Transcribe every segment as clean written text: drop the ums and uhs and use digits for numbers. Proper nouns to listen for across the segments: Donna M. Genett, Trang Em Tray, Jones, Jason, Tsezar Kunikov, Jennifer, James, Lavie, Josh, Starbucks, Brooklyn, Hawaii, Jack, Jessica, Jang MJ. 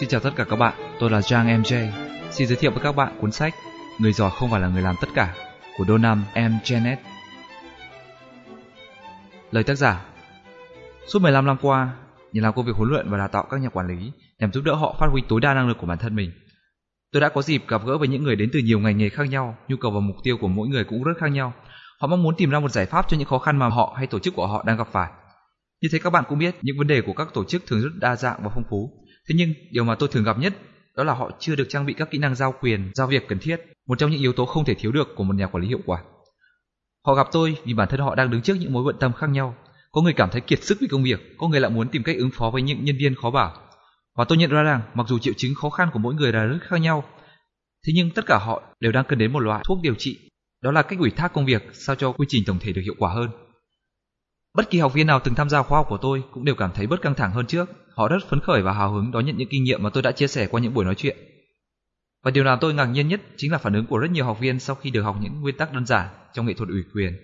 Xin chào tất cả các bạn, tôi là Trang MJ. Xin giới thiệu với các bạn cuốn sách Người giỏi không phải là người làm tất cả của Donna M. Genett. Lời tác giả: Suốt 15 năm qua, Nhìn làm công việc huấn luyện và đào tạo các nhà quản lý nhằm giúp đỡ họ phát huy tối đa năng lực của bản thân mình. Tôi đã có dịp gặp gỡ với những người đến từ nhiều ngành nghề khác nhau, nhu cầu và mục tiêu của mỗi người cũng rất khác nhau. Họ mong muốn tìm ra một giải pháp cho những khó khăn mà họ hay tổ chức của họ đang gặp phải. Như thế các bạn cũng biết, những vấn đề của các tổ chức thường rất đa dạng và phong phú. Thế nhưng, điều mà tôi thường gặp nhất đó là họ chưa được trang bị các kỹ năng giao quyền, giao việc cần thiết, một trong những yếu tố không thể thiếu được của một nhà quản lý hiệu quả. Họ gặp tôi vì bản thân họ đang đứng trước những mối bận tâm khác nhau. Có người cảm thấy kiệt sức vì công việc, có người lại muốn tìm cách ứng phó với những nhân viên khó bảo. Và tôi nhận ra rằng, mặc dù triệu chứng khó khăn của mỗi người là rất khác nhau, thế nhưng tất cả họ đều đang cần đến một loại thuốc điều trị, đó là cách ủy thác công việc sao cho quy trình tổng thể được hiệu quả hơn. Bất kỳ học viên nào từng tham gia khóa học của tôi cũng đều cảm thấy bớt căng thẳng hơn trước. Họ rất phấn khởi và hào hứng đón nhận những kinh nghiệm mà tôi đã chia sẻ qua những buổi nói chuyện. Và điều làm tôi ngạc nhiên nhất chính là phản ứng của rất nhiều học viên sau khi được học những nguyên tắc đơn giản trong nghệ thuật ủy quyền.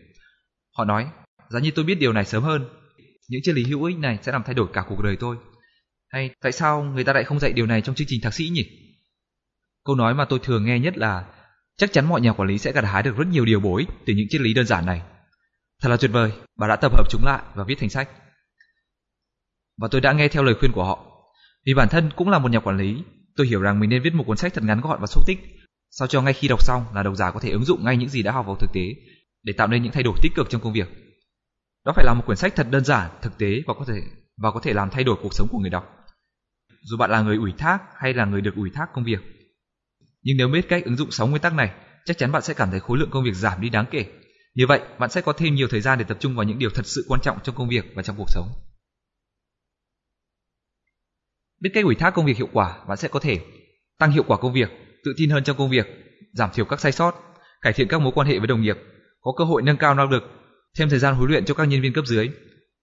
Họ nói, giá như tôi biết điều này sớm hơn, những triết lý hữu ích này sẽ làm thay đổi cả cuộc đời tôi. Hay tại sao người ta lại không dạy điều này trong chương trình thạc sĩ nhỉ? Câu nói mà tôi thường nghe nhất là chắc chắn mọi nhà quản lý sẽ gặt hái được rất nhiều điều bổ ích từ những triết lý đơn giản này. Thật là tuyệt vời, bà đã tập hợp chúng lại và viết thành sách. Và tôi đã nghe theo lời khuyên của họ. Vì bản thân cũng là một nhà quản lý, tôi hiểu rằng mình nên viết một cuốn sách thật ngắn gọn và xúc tích, sao cho ngay khi đọc xong là độc giả có thể ứng dụng ngay những gì đã học vào thực tế để tạo nên những thay đổi tích cực trong công việc. Đó phải là một quyển sách thật đơn giản, thực tế và có thể làm thay đổi cuộc sống của người đọc. Dù bạn là người ủy thác hay là người được ủy thác công việc, nhưng nếu biết cách ứng dụng 6 nguyên tắc này, chắc chắn bạn sẽ cảm thấy khối lượng công việc giảm đi đáng kể. Như vậy, bạn sẽ có thêm nhiều thời gian để tập trung vào những điều thật sự quan trọng trong công việc và trong cuộc sống. Biết cách ủy thác công việc hiệu quả, bạn sẽ có thể tăng hiệu quả công việc, tự tin hơn trong công việc, giảm thiểu các sai sót, cải thiện các mối quan hệ với đồng nghiệp, có cơ hội nâng cao năng lực, thêm thời gian huấn luyện cho các nhân viên cấp dưới,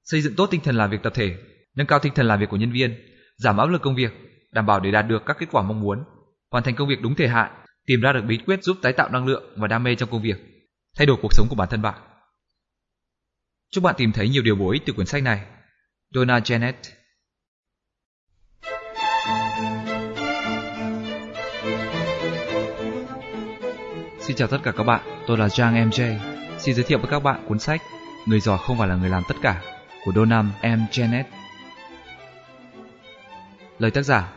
xây dựng tốt tinh thần làm việc tập thể, nâng cao tinh thần làm việc của nhân viên, giảm áp lực công việc, đảm bảo để đạt được các kết quả mong muốn, hoàn thành công việc đúng thời hạn, tìm ra được bí quyết giúp tái tạo năng lượng và đam mê trong công việc, thay đổi cuộc sống của bản thân bạn. Chúc bạn tìm thấy nhiều điều bổ ích từ quyển sách này. Donna Genett. Xin chào tất cả các bạn, tôi là Jang MJ. Xin giới thiệu với các bạn cuốn sách Người giỏi không phải là người làm tất cả của Donna M. Genett. Lời tác giả: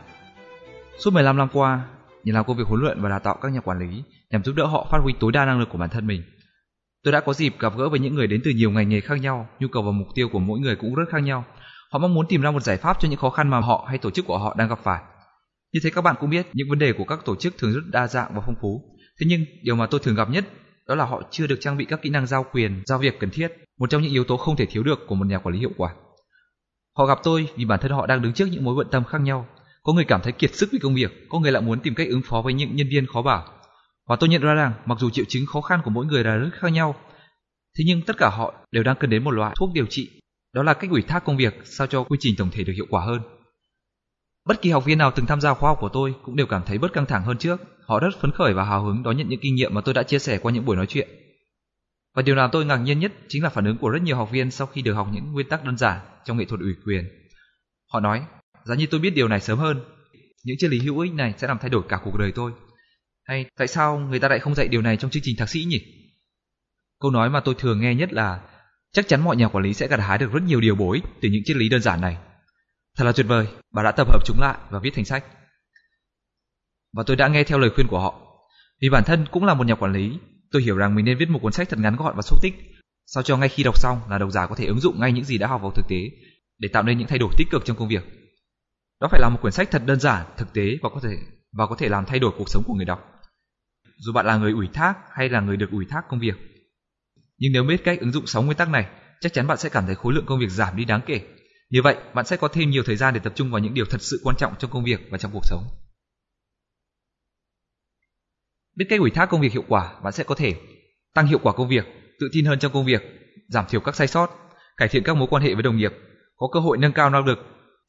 Suốt 15 năm qua, Nhìn làm công việc huấn luyện và đào tạo các nhà quản lý nhằm giúp đỡ họ phát huy tối đa năng lực của bản thân mình. Tôi đã có dịp gặp gỡ với những người đến từ nhiều ngành nghề khác nhau, nhu cầu và mục tiêu của mỗi người cũng rất khác nhau. Họ mong muốn tìm ra một giải pháp cho những khó khăn mà họ hay tổ chức của họ đang gặp phải. Như thế các bạn cũng biết, những vấn đề của các tổ chức thường rất đa dạng và phong phú. Thế nhưng, điều mà tôi thường gặp nhất đó là họ chưa được trang bị các kỹ năng giao quyền, giao việc cần thiết, một trong những yếu tố không thể thiếu được của một nhà quản lý hiệu quả. Họ gặp tôi vì bản thân họ đang đứng trước những mối bận tâm khác nhau. Có người cảm thấy kiệt sức vì công việc, có người lại muốn tìm cách ứng phó với những nhân viên khó bảo. Và tôi nhận ra rằng, mặc dù triệu chứng khó khăn của mỗi người là rất khác nhau, thế nhưng tất cả họ đều đang cần đến một loại thuốc điều trị, đó là cách ủy thác công việc sao cho quy trình tổng thể được hiệu quả hơn. Bất kỳ học viên nào từng tham gia khóa học của tôi cũng đều cảm thấy bớt căng thẳng hơn trước. Họ rất phấn khởi và hào hứng đón nhận những kinh nghiệm mà tôi đã chia sẻ qua những buổi nói chuyện. Và điều làm tôi ngạc nhiên nhất chính là phản ứng của rất nhiều học viên sau khi được học những nguyên tắc đơn giản trong nghệ thuật ủy quyền. Họ nói, giá như tôi biết điều này sớm hơn, những triết lý hữu ích này sẽ làm thay đổi cả cuộc đời tôi. Hay tại sao người ta lại không dạy điều này trong chương trình thạc sĩ nhỉ? Câu nói mà tôi thường nghe nhất là chắc chắn mọi nhà quản lý sẽ gặt hái được rất nhiều điều bổ ích từ những triết lý đơn giản này. Thật là tuyệt vời, bà đã tập hợp chúng lại và viết thành sách. Và tôi đã nghe theo lời khuyên của họ. Vì bản thân cũng là một nhà quản lý, tôi hiểu rằng mình nên viết một cuốn sách thật ngắn gọn và xúc tích, sao cho ngay khi đọc xong là độc giả có thể ứng dụng ngay những gì đã học vào thực tế để tạo nên những thay đổi tích cực trong công việc. Đó phải là một quyển sách thật đơn giản, thực tế và có thể làm thay đổi cuộc sống của người đọc. Dù bạn là người ủy thác hay là người được ủy thác công việc, nhưng nếu biết cách ứng dụng 6 nguyên tắc này, chắc chắn bạn sẽ cảm thấy khối lượng công việc giảm đi đáng kể. Như vậy, bạn sẽ có thêm nhiều thời gian để tập trung vào những điều thật sự quan trọng trong công việc và trong cuộc sống. Biết cách ủy thác công việc hiệu quả, bạn sẽ có thể tăng hiệu quả công việc, tự tin hơn trong công việc, giảm thiểu các sai sót, cải thiện các mối quan hệ với đồng nghiệp, có cơ hội nâng cao năng lực,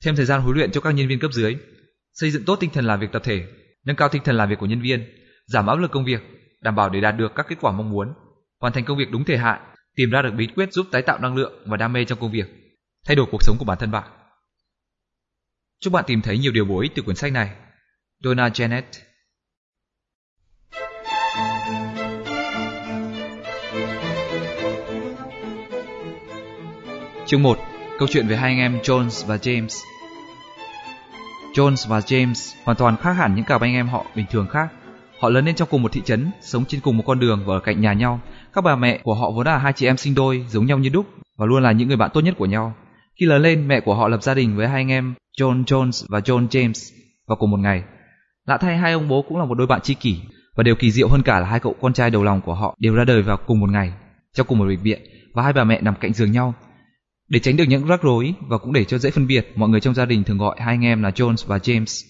thêm thời gian huấn luyện cho các nhân viên cấp dưới, xây dựng tốt tinh thần làm việc tập thể, nâng cao tinh thần làm việc của nhân viên, giảm áp lực công việc, đảm bảo để đạt được các kết quả mong muốn, hoàn thành công việc đúng thời hạn, tìm ra được bí quyết giúp tái tạo năng lượng và đam mê trong công việc, thay đổi cuộc sống của bản thân bạn. Chúc bạn tìm thấy nhiều điều bổ ích từ cuốn sách này. Donna Genett. Chương 1. Câu chuyện về hai anh em Jones và James. Jones và James hoàn toàn khác hẳn những cặp anh em họ bình thường khác. Họ lớn lên trong cùng một thị trấn, sống trên cùng một con đường và ở cạnh nhà nhau. Các bà mẹ của họ vốn là hai chị em sinh đôi, giống nhau như đúc và luôn là những người bạn tốt nhất của nhau. Khi lớn lên, mẹ của họ lập gia đình với hai anh em John Jones và John James vào cùng một ngày. Lạ thay, hai ông bố cũng là một đôi bạn tri kỷ, và điều kỳ diệu hơn cả là hai cậu con trai đầu lòng của họ đều ra đời vào cùng một ngày, trong cùng một bệnh viện, và hai bà mẹ nằm cạnh giường nhau. Để tránh được những rắc rối và cũng để cho dễ phân biệt, mọi người trong gia đình thường gọi hai anh em là Jones và James.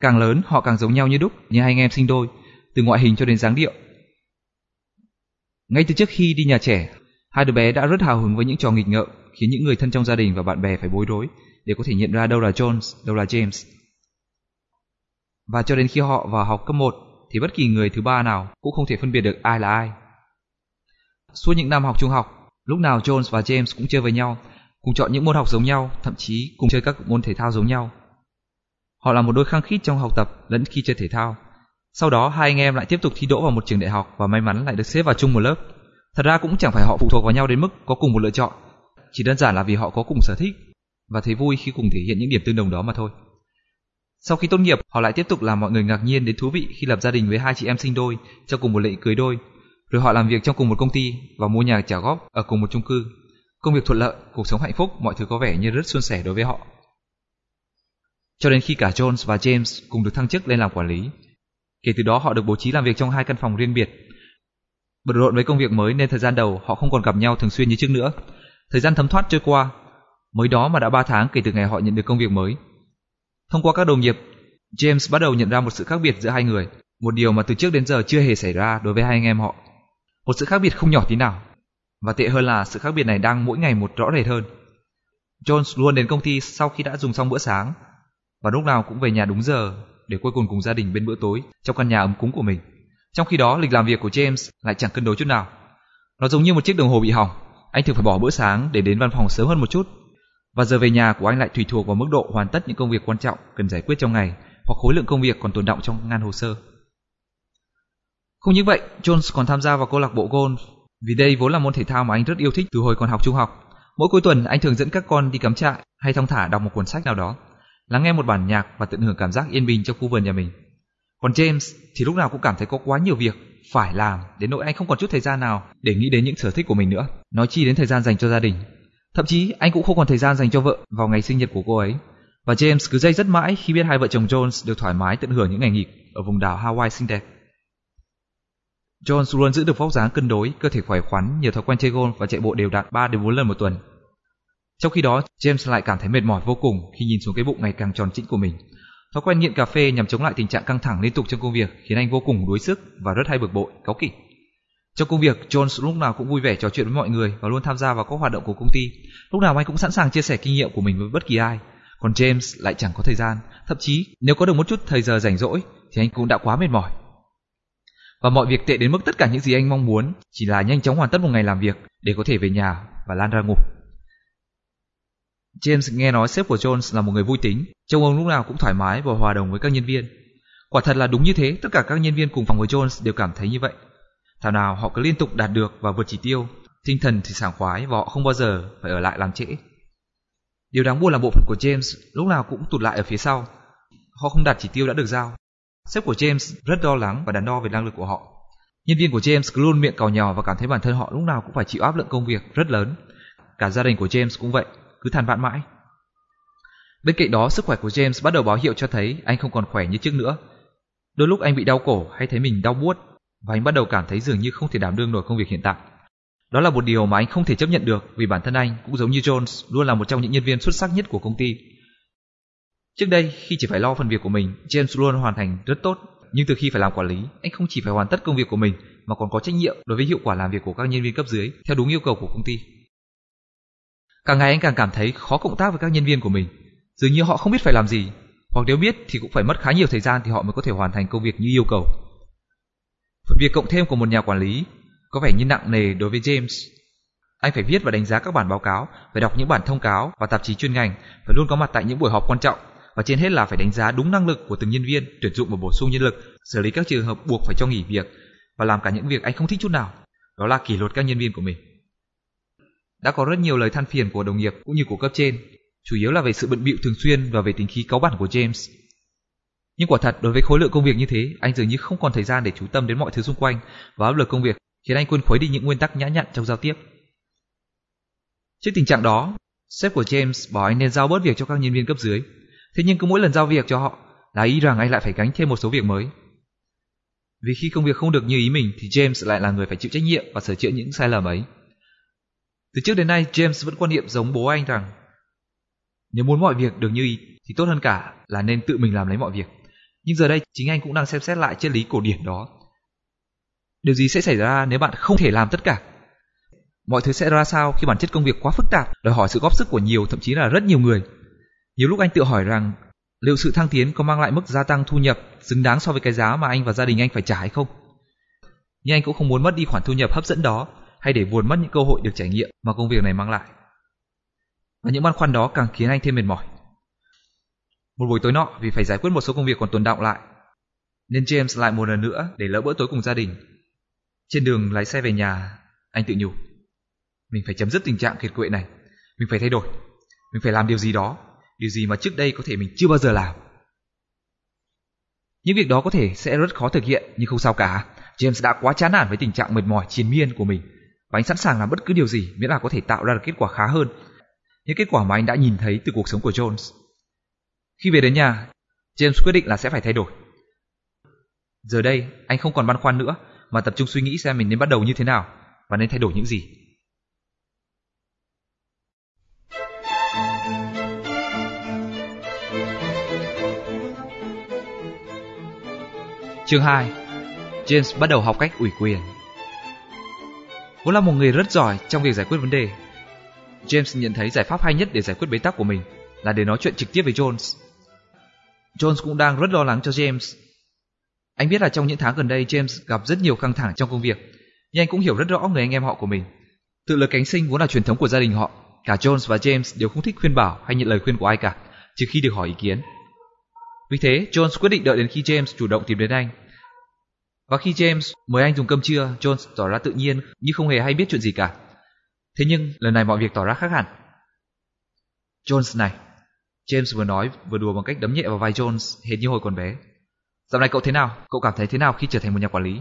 Càng lớn, họ càng giống nhau như đúc, như hai anh em sinh đôi, từ ngoại hình cho đến dáng điệu. Ngay từ trước khi đi nhà trẻ, hai đứa bé đã rất hào hứng với những trò nghịch ngợm, khiến những người thân trong gia đình và bạn bè phải bối rối để có thể nhận ra đâu là Jones, đâu là James. Và cho đến khi họ vào học cấp 1 thì bất kỳ người thứ ba nào cũng không thể phân biệt được ai là ai. Suốt những năm học trung học, lúc nào Jones và James cũng chơi với nhau, cùng chọn những môn học giống nhau, thậm chí cùng chơi các môn thể thao giống nhau. Họ là một đôi khăng khít trong học tập lẫn khi chơi thể thao. Sau đó hai anh em lại tiếp tục thi đỗ vào một trường đại học và may mắn lại được xếp vào chung một lớp. Thật ra cũng chẳng phải họ phụ thuộc vào nhau đến mức có cùng một lựa chọn, chỉ đơn giản là vì họ có cùng sở thích và thấy vui khi cùng thể hiện những điểm tương đồng đó mà thôi. Sau khi tốt nghiệp, họ lại tiếp tục làm mọi người ngạc nhiên đến thú vị khi lập gia đình với hai chị em sinh đôi trong cùng một lễ cưới đôi. Rồi họ làm việc trong cùng một công ty và mua nhà trả góp ở cùng một chung cư. Công việc thuận lợi, cuộc sống hạnh phúc, mọi thứ có vẻ như rất suôn sẻ đối với họ. Cho đến khi cả Jones và James cùng được thăng chức lên làm quản lý. Kể từ đó họ được bố trí làm việc trong hai căn phòng riêng biệt. Bận rộn với công việc mới nên thời gian đầu họ không còn gặp nhau thường xuyên như trước nữa. Thời gian thấm thoát trôi qua, mới đó mà đã 3 tháng kể từ ngày họ nhận được công việc mới. Thông qua các đồng nghiệp, James bắt đầu nhận ra một sự khác biệt giữa hai người, một điều mà từ trước đến giờ chưa hề xảy ra đối với hai anh em họ. Một sự khác biệt không nhỏ tí nào, và tệ hơn là sự khác biệt này đang mỗi ngày một rõ rệt hơn. Jones luôn đến công ty sau khi đã dùng xong bữa sáng, và lúc nào cũng về nhà đúng giờ để cuối cùng cùng gia đình bên bữa tối trong căn nhà ấm cúng của mình. Trong khi đó, lịch làm việc của James lại chẳng cân đối chút nào. Nó giống như một chiếc đồng hồ bị hỏng, anh thường phải bỏ bữa sáng để đến văn phòng sớm hơn một chút. Và giờ về nhà của anh lại tùy thuộc vào mức độ hoàn tất những công việc quan trọng cần giải quyết trong ngày hoặc khối lượng công việc còn tồn đọng trong ngăn hồ sơ. Không những vậy, Jones còn tham gia vào câu lạc bộ golf vì đây vốn là môn thể thao mà anh rất yêu thích từ hồi còn học trung học. Mỗi cuối tuần anh thường dẫn các con đi cắm trại hay thong thả đọc một cuốn sách nào đó, lắng nghe một bản nhạc và tận hưởng cảm giác yên bình trong khu vườn nhà mình. Còn James thì lúc nào cũng cảm thấy có quá nhiều việc phải làm đến nỗi anh không còn chút thời gian nào để nghĩ đến những sở thích của mình nữa, nói chi đến thời gian dành cho gia đình. Thậm chí anh cũng không còn thời gian dành cho vợ vào ngày sinh nhật của cô ấy. Và James cứ day dứt mãi khi biết hai vợ chồng Jones được thoải mái tận hưởng những ngày nghỉ ở vùng đảo Hawaii xinh đẹp. Jones luôn giữ được vóc dáng cân đối, cơ thể khỏe khoắn, nhờ thói quen chơi golf và chạy bộ đều đặn 3-4 lần một tuần. Trong khi đó, James lại cảm thấy mệt mỏi vô cùng khi nhìn xuống cái bụng ngày càng tròn trĩnh của mình. Thói quen nghiện cà phê nhằm chống lại tình trạng căng thẳng liên tục trong công việc khiến anh vô cùng đuối sức và rất hay bực bội, cáu kỉnh. Trong công việc, Jones lúc nào cũng vui vẻ trò chuyện với mọi người và luôn tham gia vào các hoạt động của công ty. Lúc nào anh cũng sẵn sàng chia sẻ kinh nghiệm của mình với bất kỳ ai. Còn James lại chẳng có thời gian, thậm chí nếu có được một chút thời giờ rảnh rỗi thì anh cũng đã quá mệt mỏi. Và mọi việc tệ đến mức tất cả những gì anh mong muốn chỉ là nhanh chóng hoàn tất một ngày làm việc để có thể về nhà và lan ra ngủ. James nghe nói sếp của Jones là một người vui tính, trông ông lúc nào cũng thoải mái và hòa đồng với các nhân viên. Quả thật là đúng như thế, tất cả các nhân viên cùng phòng với Jones đều cảm thấy như vậy. Thảo nào họ cứ liên tục đạt được và vượt chỉ tiêu, tinh thần thì sảng khoái và họ không bao giờ phải ở lại làm trễ. Điều đáng buồn là bộ phận của James lúc nào cũng tụt lại ở phía sau. Họ không đạt chỉ tiêu đã được giao. Sếp của James rất lo lắng và đắn đo về năng lực của họ. Nhân viên của James cứ luôn miệng càu nhàu và cảm thấy bản thân họ lúc nào cũng phải chịu áp lực công việc rất lớn. Cả gia đình của James cũng vậy, cứ than vãn mãi. Bên cạnh đó, sức khỏe của James bắt đầu báo hiệu cho thấy anh không còn khỏe như trước nữa. Đôi lúc anh bị đau cổ hay thấy mình đau buốt, và anh bắt đầu cảm thấy dường như không thể đảm đương nổi công việc hiện tại. Đó là một điều mà anh không thể chấp nhận được vì bản thân anh cũng giống như Jones luôn là một trong những nhân viên xuất sắc nhất của công ty. Trước đây khi chỉ phải lo phần việc của mình, James luôn hoàn thành rất tốt, nhưng từ khi phải làm quản lý, anh không chỉ phải hoàn tất công việc của mình mà còn có trách nhiệm đối với hiệu quả làm việc của các nhân viên cấp dưới theo đúng yêu cầu của công ty. Càng ngày anh càng cảm thấy khó cộng tác với các nhân viên của mình, dường như họ không biết phải làm gì, hoặc nếu biết thì cũng phải mất khá nhiều thời gian thì họ mới có thể hoàn thành công việc như yêu cầu. Phần việc cộng thêm của một nhà quản lý có vẻ như nặng nề đối với James. Anh phải viết và đánh giá các bản báo cáo, phải đọc những bản thông cáo và tạp chí chuyên ngành, phải luôn có mặt tại những buổi họp quan trọng, Và trên hết là phải đánh giá đúng năng lực của từng nhân viên, tuyển dụng và bổ sung nhân lực, xử lý các trường hợp buộc phải cho nghỉ việc và làm cả những việc anh không thích chút nào. Đó là kỷ luật các nhân viên của mình. Đã có rất nhiều lời than phiền của đồng nghiệp cũng như của cấp trên, chủ yếu là về sự bận bịu thường xuyên và về tính khí cáu bẳn của James. Nhưng quả thật đối với khối lượng công việc như thế, anh dường như không còn thời gian để chú tâm đến mọi thứ xung quanh, và áp lực công việc khiến anh quên khuấy đi những nguyên tắc nhã nhặn trong giao tiếp. Trước tình trạng đó, sếp của James bảo anh nên giao bớt việc cho các nhân viên cấp dưới. Thế nhưng cứ mỗi lần giao việc cho họ là ý rằng anh lại phải gánh thêm một số việc mới. Vì khi công việc không được như ý mình thì James lại là người phải chịu trách nhiệm và sửa chữa những sai lầm ấy. Từ trước đến nay, James vẫn quan niệm giống bố anh rằng nếu muốn mọi việc được như ý thì tốt hơn cả là nên tự mình làm lấy mọi việc. Nhưng giờ đây chính anh cũng đang xem xét lại triết lý cổ điển đó. Điều gì sẽ xảy ra nếu bạn không thể làm tất cả? Mọi thứ sẽ ra sao khi bản chất công việc quá phức tạp, đòi hỏi sự góp sức của nhiều, thậm chí là rất nhiều người? Nhiều lúc anh tự hỏi rằng liệu sự thăng tiến có mang lại mức gia tăng thu nhập xứng đáng so với cái giá mà anh và gia đình anh phải trả hay không? Nhưng anh cũng không muốn mất đi khoản thu nhập hấp dẫn đó, hay để buồn mất những cơ hội được trải nghiệm mà công việc này mang lại. Và những băn khoăn đó càng khiến anh thêm mệt mỏi. Một buổi tối nọ, vì phải giải quyết một số công việc còn tồn đọng lại, nên James lại một lần nữa để lỡ bữa tối cùng gia đình. Trên đường lái xe về nhà, anh tự nhủ: mình phải chấm dứt tình trạng kiệt quệ này. Mình phải thay đổi. Mình phải làm điều gì đó, điều gì mà trước đây có thể mình chưa bao giờ làm. Những việc đó có thể sẽ rất khó thực hiện, nhưng không sao cả. James đã quá chán nản với tình trạng mệt mỏi triền miên của mình, và anh sẵn sàng làm bất cứ điều gì miễn là có thể tạo ra được kết quả khá hơn những kết quả mà anh đã nhìn thấy từ cuộc sống của Jones. Khi về đến nhà, James quyết định là sẽ phải thay đổi. Giờ đây, anh không còn băn khoăn nữa, mà tập trung suy nghĩ xem mình nên bắt đầu như thế nào và nên thay đổi những gì. Chương 2. James bắt đầu học cách ủy quyền. Vốn là một người rất giỏi trong việc giải quyết vấn đề, James nhận thấy giải pháp hay nhất để giải quyết bế tắc của mình là để nói chuyện trực tiếp với Jones. Jones cũng đang rất lo lắng cho James. Anh biết là trong những tháng gần đây James gặp rất nhiều căng thẳng trong công việc, nhưng anh cũng hiểu rất rõ người anh em họ của mình. Tự lực cánh sinh vốn là truyền thống của gia đình họ, cả Jones và James đều không thích khuyên bảo hay nhận lời khuyên của ai cả, trừ khi được hỏi ý kiến. Vì thế, Jones quyết định đợi đến khi James chủ động tìm đến anh. Và khi James mời anh dùng cơm trưa, Jones tỏ ra tự nhiên như không hề hay biết chuyện gì cả. Thế nhưng lần này mọi việc tỏ ra khác hẳn. "Jones này," James vừa nói vừa đùa bằng cách đấm nhẹ vào vai Jones hệt như hồi còn bé. "Dạo này cậu thế nào? Cậu cảm thấy thế nào khi trở thành một nhà quản lý?"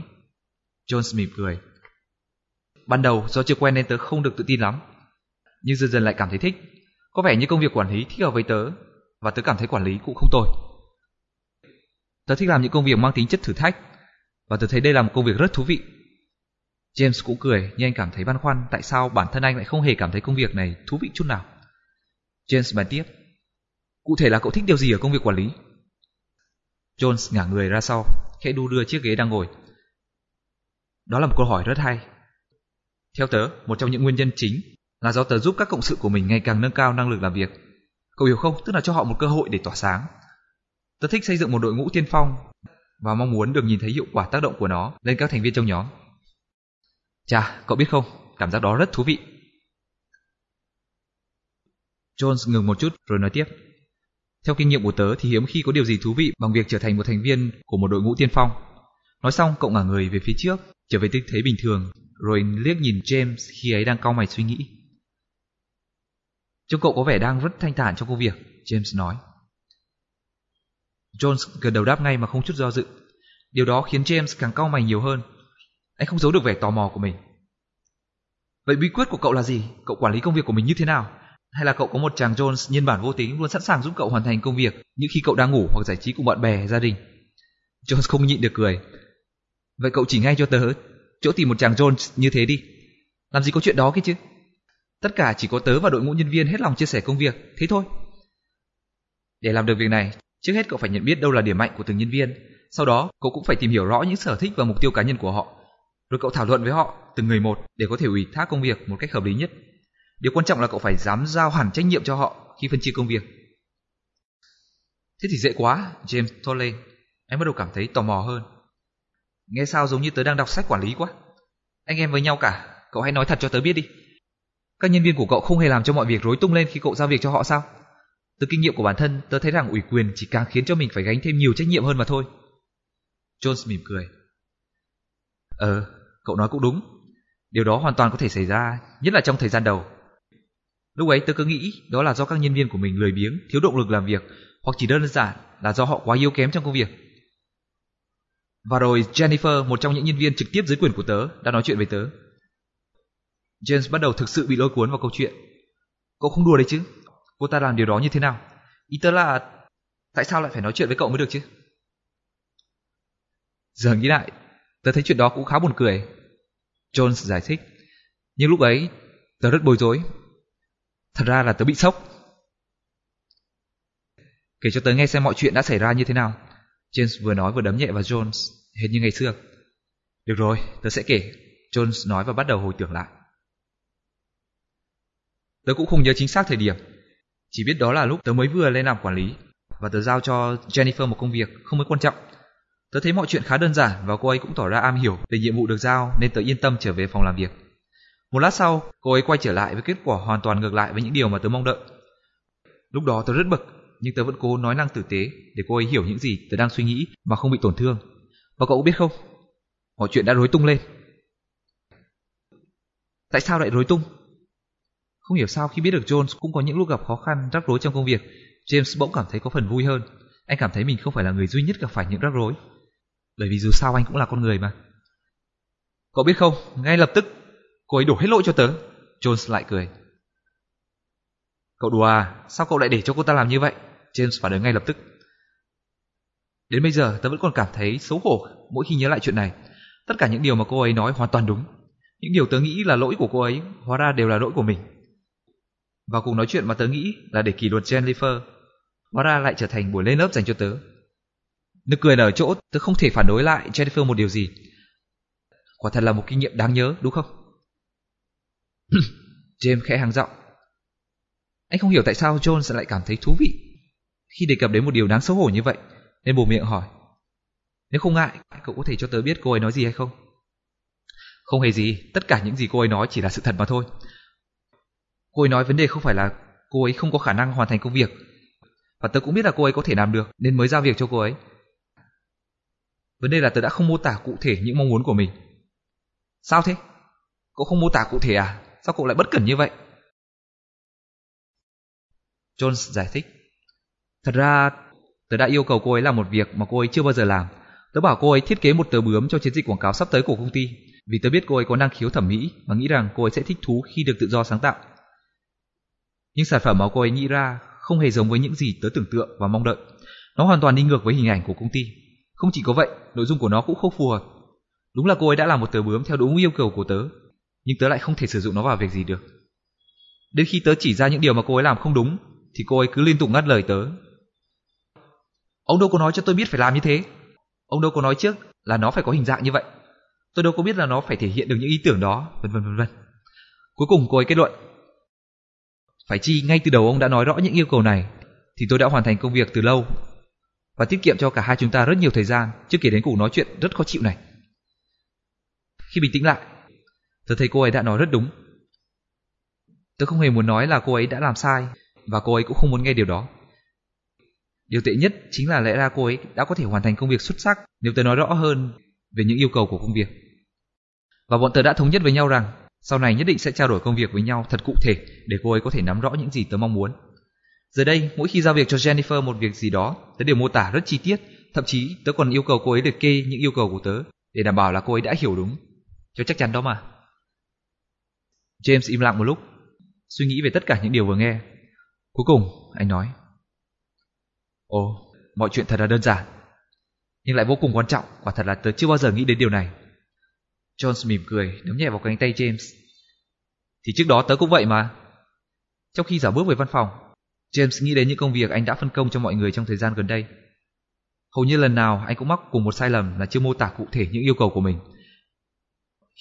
Jones mỉm cười. "Ban đầu do chưa quen nên tớ không được tự tin lắm, nhưng dần dần lại cảm thấy thích. Có vẻ như công việc quản lý thích hợp với tớ, và tớ cảm thấy quản lý cũng không tồi. Tớ thích làm những công việc mang tính chất thử thách, và tớ thấy đây là một công việc rất thú vị." James cũng cười, nhưng anh cảm thấy băn khoăn tại sao bản thân anh lại không hề cảm thấy công việc này thú vị chút nào. James bàn tiếp: "Cụ thể là cậu thích điều gì ở công việc quản lý?" Jones ngả người ra sau, khẽ đu đưa chiếc ghế đang ngồi. "Đó là một câu hỏi rất hay. Theo tớ, một trong những nguyên nhân chính là do tớ giúp các cộng sự của mình ngày càng nâng cao năng lực làm việc. Cậu hiểu không? Tức là cho họ một cơ hội để tỏa sáng. Tớ thích xây dựng một đội ngũ tiên phong và mong muốn được nhìn thấy hiệu quả tác động của nó lên các thành viên trong nhóm." "Chà, cậu biết không, cảm giác đó rất thú vị." Jones ngừng một chút rồi nói tiếp: "Theo kinh nghiệm của tớ thì hiếm khi có điều gì thú vị bằng việc trở thành một thành viên của một đội ngũ tiên phong." Nói xong, cậu ngả người về phía trước, trở về tư thế bình thường, rồi liếc nhìn James khi ấy đang cau mày suy nghĩ. "Trông cậu có vẻ đang rất thanh thản trong công việc," James nói. Jones gật đầu đáp ngay mà không chút do dự. Điều đó khiến James càng cau mày nhiều hơn. Anh không giấu được vẻ tò mò của mình. "Vậy bí quyết của cậu là gì? Cậu quản lý công việc của mình như thế nào? Hay là cậu có một chàng Jones nhân bản vô tính luôn sẵn sàng giúp cậu hoàn thành công việc những khi cậu đang ngủ hoặc giải trí cùng bạn bè, gia đình?" Jones không nhịn được cười. "Vậy cậu chỉ ngay cho tớ chỗ tìm một chàng Jones như thế đi. Làm gì có chuyện đó kia chứ. Tất cả chỉ có tớ và đội ngũ nhân viên hết lòng chia sẻ công việc, thế thôi." "Để làm được việc này, trước hết cậu phải nhận biết đâu là điểm mạnh của từng nhân viên. Sau đó cậu cũng phải tìm hiểu rõ những sở thích và mục tiêu cá nhân của họ. Rồi cậu thảo luận với họ từng người một để có thể ủy thác công việc một cách hợp lý nhất. Điều quan trọng là cậu phải dám giao hẳn trách nhiệm cho họ khi phân chia công việc." "Thế thì dễ quá," James thốt lên. Anh bắt đầu cảm thấy tò mò hơn. "Nghe sao giống như tớ đang đọc sách quản lý quá. Anh em với nhau cả, cậu hãy nói thật cho tớ biết đi. Các nhân viên của cậu không hề làm cho mọi việc rối tung lên khi cậu giao việc cho họ sao? Từ kinh nghiệm của bản thân, tớ thấy rằng ủy quyền chỉ càng khiến cho mình phải gánh thêm nhiều trách nhiệm hơn mà thôi. Jones mỉm cười. Cậu nói cũng đúng. Điều đó hoàn toàn có thể xảy ra, nhất là trong thời gian đầu. Lúc ấy tớ cứ nghĩ đó là do các nhân viên của mình lười biếng, thiếu động lực làm việc, hoặc chỉ đơn giản là do họ quá yếu kém trong công việc. Và rồi Jennifer, một trong những nhân viên trực tiếp dưới quyền của tớ, đã nói chuyện với tớ. James bắt đầu thực sự bị lôi cuốn vào câu chuyện. Cậu không đùa đấy chứ? Cô ta làm điều đó như thế nào? Ý tớ là tại sao lại phải nói chuyện với cậu mới được chứ? Giờ nghĩ lại, tớ thấy chuyện đó cũng khá buồn cười. Jones giải thích. Nhưng lúc ấy tớ rất bối rối. Thật ra là tớ bị sốc. Kể cho tớ nghe xem mọi chuyện đã xảy ra như thế nào, James vừa nói vừa đấm nhẹ vào Jones, hệt như ngày xưa. Được rồi, tớ sẽ kể, Jones nói và bắt đầu hồi tưởng lại. Tớ cũng không nhớ chính xác thời điểm, chỉ biết đó là lúc tớ mới vừa lên làm quản lý, và tớ giao cho Jennifer một công việc không mấy quan trọng. Tớ thấy mọi chuyện khá đơn giản và cô ấy cũng tỏ ra am hiểu về nhiệm vụ được giao, nên tớ yên tâm trở về phòng làm việc. Một lát sau, cô ấy quay trở lại với kết quả hoàn toàn ngược lại với những điều mà tớ mong đợi. Lúc đó tớ rất bực, nhưng tớ vẫn cố nói năng tử tế để cô ấy hiểu những gì tớ đang suy nghĩ mà không bị tổn thương. Và cậu biết không, mọi chuyện đã rối tung lên. Tại sao lại rối tung? Không hiểu sao khi biết được Jones cũng có những lúc gặp khó khăn, rắc rối trong công việc, James bỗng cảm thấy có phần vui hơn. Anh cảm thấy mình không phải là người duy nhất gặp phải những rắc rối, bởi vì dù sao anh cũng là con người mà. Cậu biết không, ngay lập tức cô ấy đổ hết lỗi cho tớ. Jones lại cười. Cậu đùa à? Sao cậu lại để cho cô ta làm như vậy? James phản ứng ngay lập tức. Đến bây giờ tớ vẫn còn cảm thấy xấu hổ mỗi khi nhớ lại chuyện này. Tất cả những điều mà cô ấy nói hoàn toàn đúng. Những điều tớ nghĩ là lỗi của cô ấy hóa ra đều là lỗi của mình. Và cuộc nói chuyện mà tớ nghĩ là để kỷ luật Jennifer hóa ra lại trở thành buổi lên lớp dành cho tớ. Nực cười là ở chỗ tớ không thể phản đối lại Jennifer một điều gì. Quả thật là một kinh nghiệm đáng nhớ, đúng không? James khẽ hắng giọng. Anh không hiểu tại sao Jones lại cảm thấy thú vị khi đề cập đến một điều đáng xấu hổ như vậy, nên buột miệng hỏi. Nếu không ngại, cậu có thể cho tớ biết cô ấy nói gì hay không? Không hề gì, tất cả những gì cô ấy nói chỉ là sự thật mà thôi. Cô ấy nói vấn đề không phải là cô ấy không có khả năng hoàn thành công việc, và tớ cũng biết là cô ấy có thể làm được nên mới giao việc cho cô ấy. Vấn đề là tớ đã không mô tả cụ thể những mong muốn của mình. Sao thế? Cậu không mô tả cụ thể à? Sao cậu lại bất cẩn như vậy? Jones giải thích. Thật ra, tớ đã yêu cầu cô ấy làm một việc mà cô ấy chưa bao giờ làm. Tớ bảo cô ấy thiết kế một tờ bướm cho chiến dịch quảng cáo sắp tới của công ty, vì tớ biết cô ấy có năng khiếu thẩm mỹ và nghĩ rằng cô ấy sẽ thích thú khi được tự do sáng tạo. Nhưng sản phẩm mà cô ấy nghĩ ra không hề giống với những gì tớ tưởng tượng và mong đợi. Nó hoàn toàn đi ngược với hình ảnh của công ty. Không chỉ có vậy, nội dung của nó cũng không phù hợp. Đúng là cô ấy đã làm một tờ bướm theo đúng yêu cầu của tớ, nhưng tớ lại không thể sử dụng nó vào việc gì được. Đến khi tớ chỉ ra những điều mà cô ấy làm không đúng thì cô ấy cứ liên tục ngắt lời tớ. Ông đâu có nói cho tôi biết phải làm như thế. Ông đâu có nói trước là nó phải có hình dạng như vậy. Tôi đâu có biết là nó phải thể hiện được những ý tưởng đó, vân vân vân vân. Cuối cùng cô ấy kết luận. Phải chi ngay từ đầu ông đã nói rõ những yêu cầu này thì tôi đã hoàn thành công việc từ lâu, và tiết kiệm cho cả hai chúng ta rất nhiều thời gian, chưa kể đến cuộc nói chuyện rất khó chịu này. Khi bình tĩnh lại, tớ thấy cô ấy đã nói rất đúng. Tớ không hề muốn nói là cô ấy đã làm sai, và cô ấy cũng không muốn nghe điều đó. Điều tệ nhất chính là lẽ ra cô ấy đã có thể hoàn thành công việc xuất sắc nếu tớ nói rõ hơn về những yêu cầu của công việc. Và bọn tớ đã thống nhất với nhau rằng sau này nhất định sẽ trao đổi công việc với nhau thật cụ thể để cô ấy có thể nắm rõ những gì tớ mong muốn. Giờ đây, mỗi khi giao việc cho Jennifer một việc gì đó, tớ đều mô tả rất chi tiết. Thậm chí tớ còn yêu cầu cô ấy liệt kê những yêu cầu của tớ để đảm bảo là cô ấy đã hiểu đúng cho chắc chắn đó mà. James im lặng một lúc, suy nghĩ về tất cả những điều vừa nghe. Cuối cùng, anh nói. Ồ, mọi chuyện thật là đơn giản, nhưng lại vô cùng quan trọng. Quả thật là tớ chưa bao giờ nghĩ đến điều này. Jones mỉm cười, đấm nhẹ vào cánh tay James. Thì trước đó tớ cũng vậy mà. Trong khi rảo bước về văn phòng, James nghĩ đến những công việc anh đã phân công cho mọi người trong thời gian gần đây. Hầu như lần nào anh cũng mắc cùng một sai lầm là chưa mô tả cụ thể những yêu cầu của mình.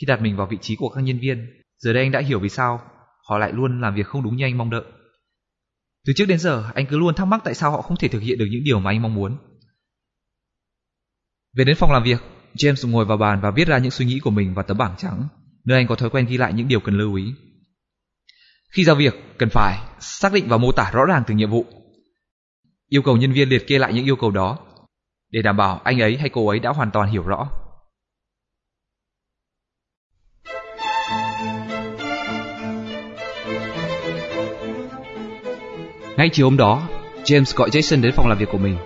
Khi đặt mình vào vị trí của các nhân viên, giờ đây anh đã hiểu vì sao họ lại luôn làm việc không đúng như anh mong đợi. Từ trước đến giờ, anh cứ luôn thắc mắc tại sao họ không thể thực hiện được những điều mà anh mong muốn. Về đến phòng làm việc, James ngồi vào bàn và viết ra những suy nghĩ của mình vào tấm bảng trắng, nơi anh có thói quen ghi lại những điều cần lưu ý. Khi giao việc, cần phải xác định và mô tả rõ ràng từng nhiệm vụ. yêu cầu nhân viên liệt kê lại những yêu cầu đó để đảm bảo anh ấy hay cô ấy đã hoàn toàn hiểu rõ. Ngay chiều hôm đó, James gọi Jason đến phòng làm việc của mình.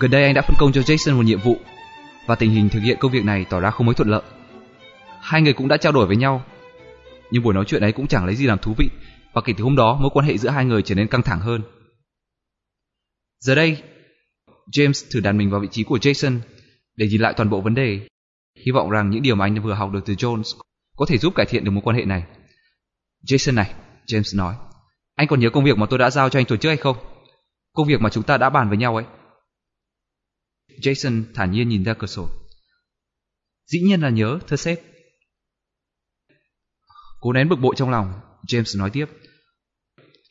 Gần đây anh đã phân công cho Jason một nhiệm vụ và tình hình thực hiện công việc này tỏ ra không mấy thuận lợi. Hai người cũng đã trao đổi với nhau, nhưng buổi nói chuyện ấy cũng chẳng lấy gì làm thú vị, và kể từ hôm đó mối quan hệ giữa hai người trở nên căng thẳng hơn. Giờ đây, James thử đặt mình vào vị trí của Jason để nhìn lại toàn bộ vấn đề, hy vọng rằng những điều mà anh vừa học được từ Jones có thể giúp cải thiện được mối quan hệ này. Jason này, James nói, anh còn nhớ công việc mà tôi đã giao cho anh tuần trước hay không? Công việc mà chúng ta đã bàn với nhau ấy. Jason thản nhiên nhìn ra cửa sổ. Dĩ nhiên là nhớ, thưa sếp. Cố nén bực bội trong lòng, James nói tiếp.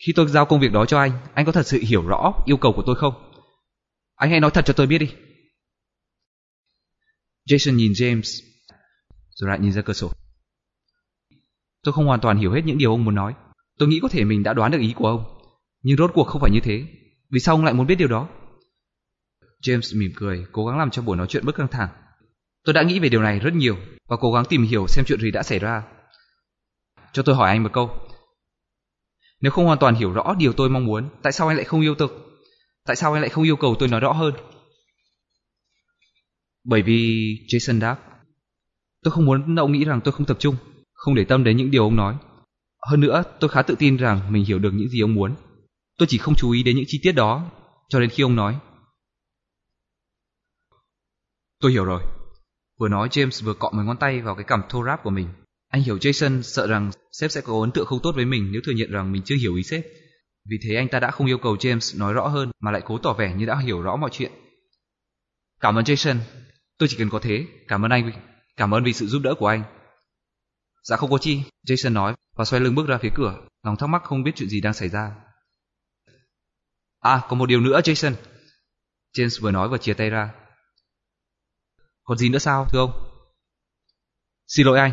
Khi tôi giao công việc đó cho anh có thật sự hiểu rõ yêu cầu của tôi không? Anh hãy nói thật cho tôi biết đi. Jason nhìn James, rồi lại nhìn ra cửa sổ. Tôi không hoàn toàn hiểu hết những điều ông muốn nói. Tôi nghĩ có thể mình đã đoán được ý của ông, nhưng rốt cuộc không phải như thế. Vì sao ông lại muốn biết điều đó? James mỉm cười, cố gắng làm cho buổi nói chuyện bớt căng thẳng. Tôi đã nghĩ về điều này rất nhiều và cố gắng tìm hiểu xem chuyện gì đã xảy ra. Cho tôi hỏi anh một câu. Nếu không hoàn toàn hiểu rõ điều tôi mong muốn, tại sao anh lại không yêu tôi? Tại sao anh lại không yêu cầu tôi nói rõ hơn? Bởi vì, Jason đáp, tôi không muốn ông nghĩ rằng tôi không tập trung, không để tâm đến những điều ông nói. Hơn nữa, tôi khá tự tin rằng mình hiểu được những gì ông muốn. Tôi chỉ không chú ý đến những chi tiết đó cho đến khi ông nói. Tôi hiểu rồi. Vừa nói, James vừa cọ mấy ngón tay vào cái cằm thô ráp của mình. Anh hiểu Jason sợ rằng sếp sẽ có ấn tượng không tốt với mình nếu thừa nhận rằng mình chưa hiểu ý sếp. Vì thế anh ta đã không yêu cầu James nói rõ hơn mà lại cố tỏ vẻ như đã hiểu rõ mọi chuyện. Cảm ơn Jason. Tôi chỉ cần có thế. Cảm ơn anh. Cảm ơn vì sự giúp đỡ của anh. Dạ không có chi, Jason nói và xoay lưng bước ra phía cửa, lòng thắc mắc không biết chuyện gì đang xảy ra. À, còn một điều nữa Jason. James vừa nói và chia tay ra. Còn gì nữa sao, thưa ông? Xin lỗi anh.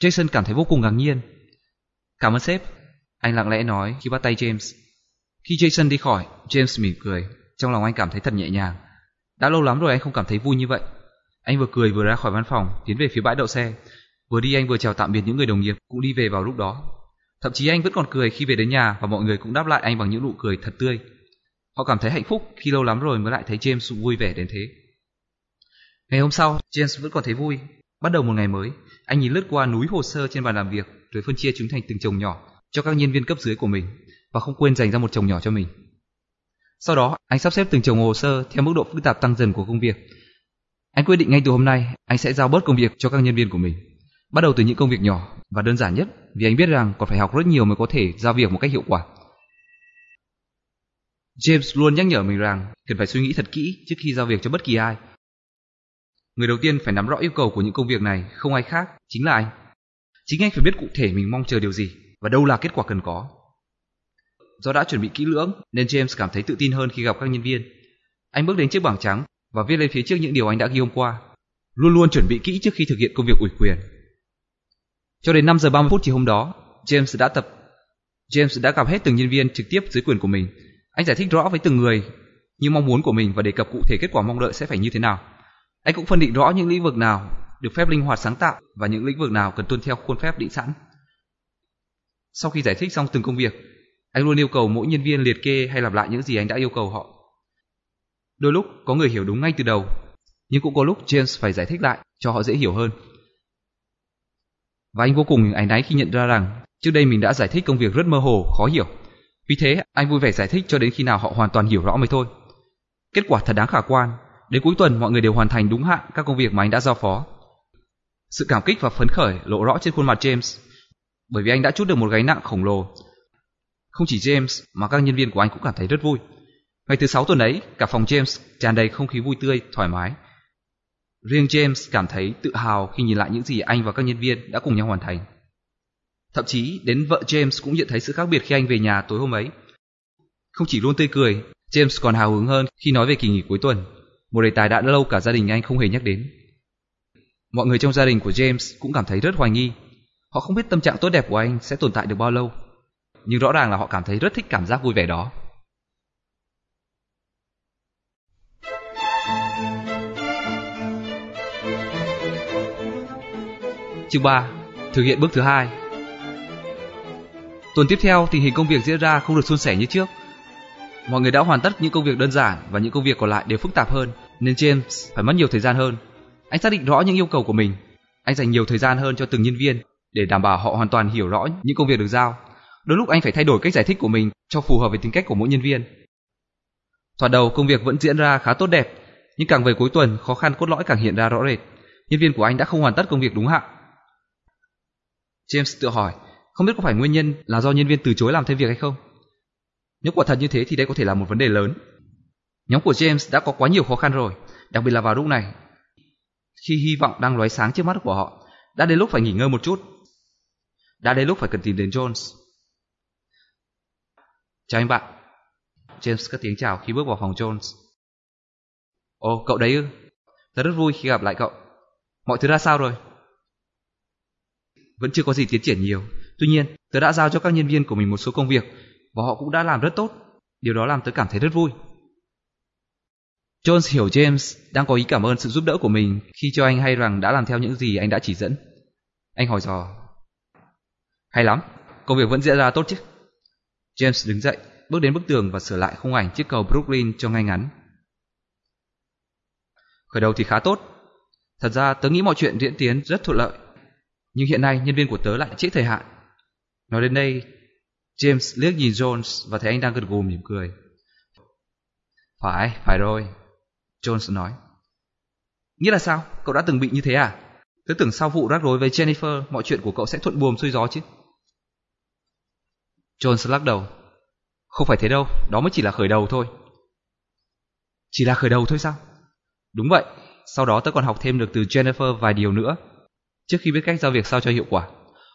Jason cảm thấy vô cùng ngạc nhiên. Cảm ơn sếp, anh lặng lẽ nói khi bắt tay James. Khi Jason đi khỏi, James mỉm cười. Trong lòng anh cảm thấy thật nhẹ nhàng. Đã lâu lắm rồi anh không cảm thấy vui như vậy. Anh vừa cười vừa ra khỏi văn phòng, tiến về phía bãi đậu xe. Vừa đi anh vừa chào tạm biệt những người đồng nghiệp cũng đi về vào lúc đó. Thậm chí anh vẫn còn cười khi về đến nhà và mọi người cũng đáp lại anh bằng những nụ cười thật tươi. Họ cảm thấy hạnh phúc khi lâu lắm rồi mới lại thấy James vui vẻ đến thế. Ngày hôm sau, James vẫn còn thấy vui. Bắt đầu một ngày mới, anh nhìn lướt qua núi hồ sơ trên bàn làm việc rồi phân chia chúng thành từng chồng nhỏ cho các nhân viên cấp dưới của mình và không quên dành ra một chồng nhỏ cho mình. Sau đó, anh sắp xếp từng chồng hồ sơ theo mức độ phức tạp tăng dần của công việc. Anh quyết định ngay từ hôm nay, anh sẽ giao bớt công việc cho các nhân viên của mình, bắt đầu từ những công việc nhỏ và đơn giản nhất vì anh biết rằng còn phải học rất nhiều mới có thể giao việc một cách hiệu quả. James luôn nhắc nhở mình rằng cần phải suy nghĩ thật kỹ trước khi giao việc cho bất kỳ ai. Người đầu tiên phải nắm rõ yêu cầu của những công việc này không ai khác, chính là anh. Chính anh phải biết cụ thể mình mong chờ điều gì và đâu là kết quả cần có. Do đã chuẩn bị kỹ lưỡng nên James cảm thấy tự tin hơn khi gặp các nhân viên. Anh bước đến chiếc bảng trắng và viết lên phía trước những điều anh đã ghi hôm qua. Luôn luôn chuẩn bị kỹ trước khi thực hiện công việc ủy quyền. Cho đến 5 giờ 30 phút chiều hôm đó, James đã gặp hết từng nhân viên trực tiếp dưới quyền của mình. Anh giải thích rõ với từng người những mong muốn của mình và đề cập cụ thể kết quả mong đợi sẽ phải như thế nào. Anh cũng phân định rõ những lĩnh vực nào được phép linh hoạt sáng tạo và những lĩnh vực nào cần tuân theo khuôn phép định sẵn. Sau khi giải thích xong từng công việc, anh luôn yêu cầu mỗi nhân viên liệt kê hay lặp lại những gì anh đã yêu cầu họ. Đôi lúc có người hiểu đúng ngay từ đầu, nhưng cũng có lúc James phải giải thích lại cho họ dễ hiểu hơn. Và anh vô cùng áy náy khi nhận ra rằng trước đây mình đã giải thích công việc rất mơ hồ, khó hiểu. Vì thế, anh vui vẻ giải thích cho đến khi nào họ hoàn toàn hiểu rõ mới thôi. Kết quả thật đáng khả quan. Đến cuối tuần, mọi người đều hoàn thành đúng hạn các công việc mà anh đã giao phó. Sự cảm kích và phấn khởi lộ rõ trên khuôn mặt James, bởi vì anh đã trút được một gánh nặng khổng lồ. Không chỉ James mà các nhân viên của anh cũng cảm thấy rất vui. Ngày thứ 6 tuần ấy, cả phòng James tràn đầy không khí vui tươi, thoải mái. Riêng James cảm thấy tự hào khi nhìn lại những gì anh và các nhân viên đã cùng nhau hoàn thành. Thậm chí đến vợ James cũng nhận thấy sự khác biệt khi anh về nhà tối hôm ấy. Không chỉ luôn tươi cười, James còn hào hứng hơn khi nói về kỳ nghỉ cuối tuần, một đề tài đã lâu cả gia đình anh không hề nhắc đến. Mọi người trong gia đình của James cũng cảm thấy rất hoài nghi. Họ không biết tâm trạng tốt đẹp của anh sẽ tồn tại được bao lâu. nhưng rõ ràng là họ cảm thấy rất thích cảm giác vui vẻ đó. Chương 3. Thực hiện bước thứ 2. Tuần tiếp theo, tình hình công việc diễn ra không được suôn sẻ như trước. Mọi người đã hoàn tất những công việc đơn giản và những công việc còn lại đều phức tạp hơn, nên James phải mất nhiều thời gian hơn. Anh xác định rõ những yêu cầu của mình. Anh dành nhiều thời gian hơn cho từng nhân viên để đảm bảo họ hoàn toàn hiểu rõ những công việc được giao. Đôi lúc anh phải thay đổi cách giải thích của mình cho phù hợp với tính cách của mỗi nhân viên. Thoạt đầu công việc vẫn diễn ra khá tốt đẹp, nhưng càng về cuối tuần, khó khăn cốt lõi càng hiện ra rõ rệt. Nhân viên của anh đã không hoàn tất công việc đúng hạn. James tự hỏi, không biết có phải nguyên nhân là do nhân viên từ chối làm thêm việc hay không? Nếu quả thật như thế thì đây có thể là một vấn đề lớn. Nhóm của James đã có quá nhiều khó khăn rồi, đặc biệt là vào lúc này, khi hy vọng đang lóe sáng trước mắt của họ. Đã đến lúc phải nghỉ ngơi một chút. Đã đến lúc phải cần tìm đến Jones. Chào anh bạn. James cất tiếng chào khi bước vào phòng Jones. Ồ, cậu đấy ư? Tớ rất vui khi gặp lại cậu. Mọi thứ ra sao rồi? Vẫn chưa có gì tiến triển nhiều. Tuy nhiên, tớ đã giao cho các nhân viên của mình một số công việc và họ cũng đã làm rất tốt. Điều đó làm tớ cảm thấy rất vui. Jones hiểu James đang có ý cảm ơn sự giúp đỡ của mình khi cho anh hay rằng đã làm theo những gì anh đã chỉ dẫn. Anh hỏi dò. Hay lắm, công việc vẫn diễn ra tốt chứ? James đứng dậy, bước đến bức tường và sửa lại khung ảnh chiếc cầu Brooklyn cho ngay ngắn. Khởi đầu thì khá tốt. Thật ra tớ nghĩ mọi chuyện diễn tiến rất thuận lợi. Nhưng hiện nay nhân viên của tớ lại trễ thời hạn. Nói đến đây, James liếc nhìn Jones và thấy anh đang gật gù mỉm cười. Phải rồi, Jones nói. Nghĩa là sao? Cậu đã từng bị như thế à? Tớ tưởng sau vụ rắc rối với Jennifer, mọi chuyện của cậu sẽ thuận buồm xuôi gió chứ. Jones lắc đầu. Không phải thế đâu, đó mới chỉ là khởi đầu thôi. Chỉ là khởi đầu thôi sao? Đúng vậy, sau đó tớ còn học thêm được từ Jennifer vài điều nữa, trước khi biết cách giao việc sao cho hiệu quả.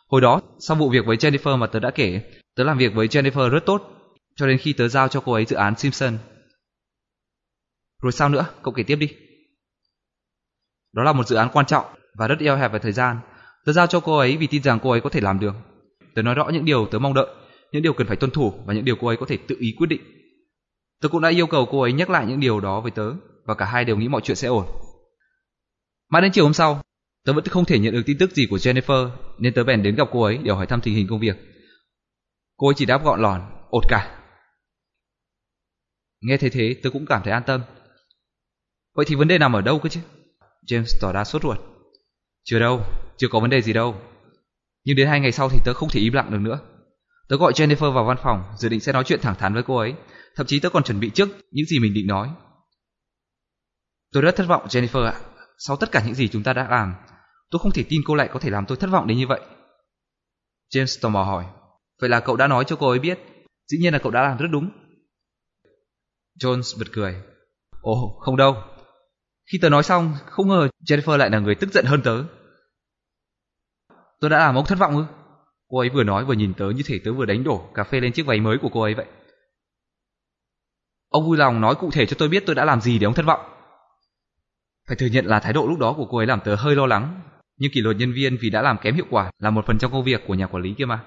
Hồi đó, sau vụ việc với Jennifer mà tớ đã kể, tớ làm việc với Jennifer rất tốt, cho đến khi tớ giao cho cô ấy dự án Simpson. Rồi sao nữa? Cậu kể tiếp đi. Đó là một dự án quan trọng và rất eo hẹp về thời gian. Tớ giao cho cô ấy vì tin rằng cô ấy có thể làm được. Tớ nói rõ những điều tớ mong đợi, những điều cần phải tuân thủ và những điều cô ấy có thể tự ý quyết định. Tớ cũng đã yêu cầu cô ấy nhắc lại những điều đó với tớ và cả hai đều nghĩ mọi chuyện sẽ ổn. Mãi đến chiều hôm sau, tớ vẫn không thể nhận được tin tức gì của Jennifer nên tớ bèn đến gặp cô ấy để hỏi thăm tình hình công việc. Cô ấy chỉ đáp gọn lỏn, ổn cả. Nghe thấy thế tớ cũng cảm thấy an tâm. Vậy thì vấn đề nằm ở đâu cơ chứ? James tỏ ra sốt ruột. Chưa có vấn đề gì đâu. Nhưng đến 2 ngày sau thì tớ không thể im lặng được nữa. Tớ gọi Jennifer vào văn phòng, dự định sẽ nói chuyện thẳng thắn với cô ấy. Thậm chí tớ còn chuẩn bị trước những gì mình định nói. Tôi rất thất vọng Jennifer ạ. Sau tất cả những gì chúng ta đã làm, tôi không thể tin cô lại có thể làm tôi thất vọng đến như vậy. James tò mò hỏi. Vậy là cậu đã nói cho cô ấy biết. Dĩ nhiên là cậu đã làm rất đúng. Jones bật cười. Ồ, không đâu. Khi tớ nói xong, không ngờ Jennifer lại là người tức giận hơn tớ. Tôi đã làm ông thất vọng ư? Cô ấy vừa nói vừa nhìn tớ như thể tớ vừa đánh đổ cà phê lên chiếc váy mới của cô ấy vậy. Ông vui lòng nói cụ thể cho tôi biết tôi đã làm gì để ông thất vọng. Phải thừa nhận là thái độ lúc đó của cô ấy làm tớ hơi lo lắng. Nhưng kỷ luật nhân viên vì đã làm kém hiệu quả là một phần trong công việc của nhà quản lý kia mà.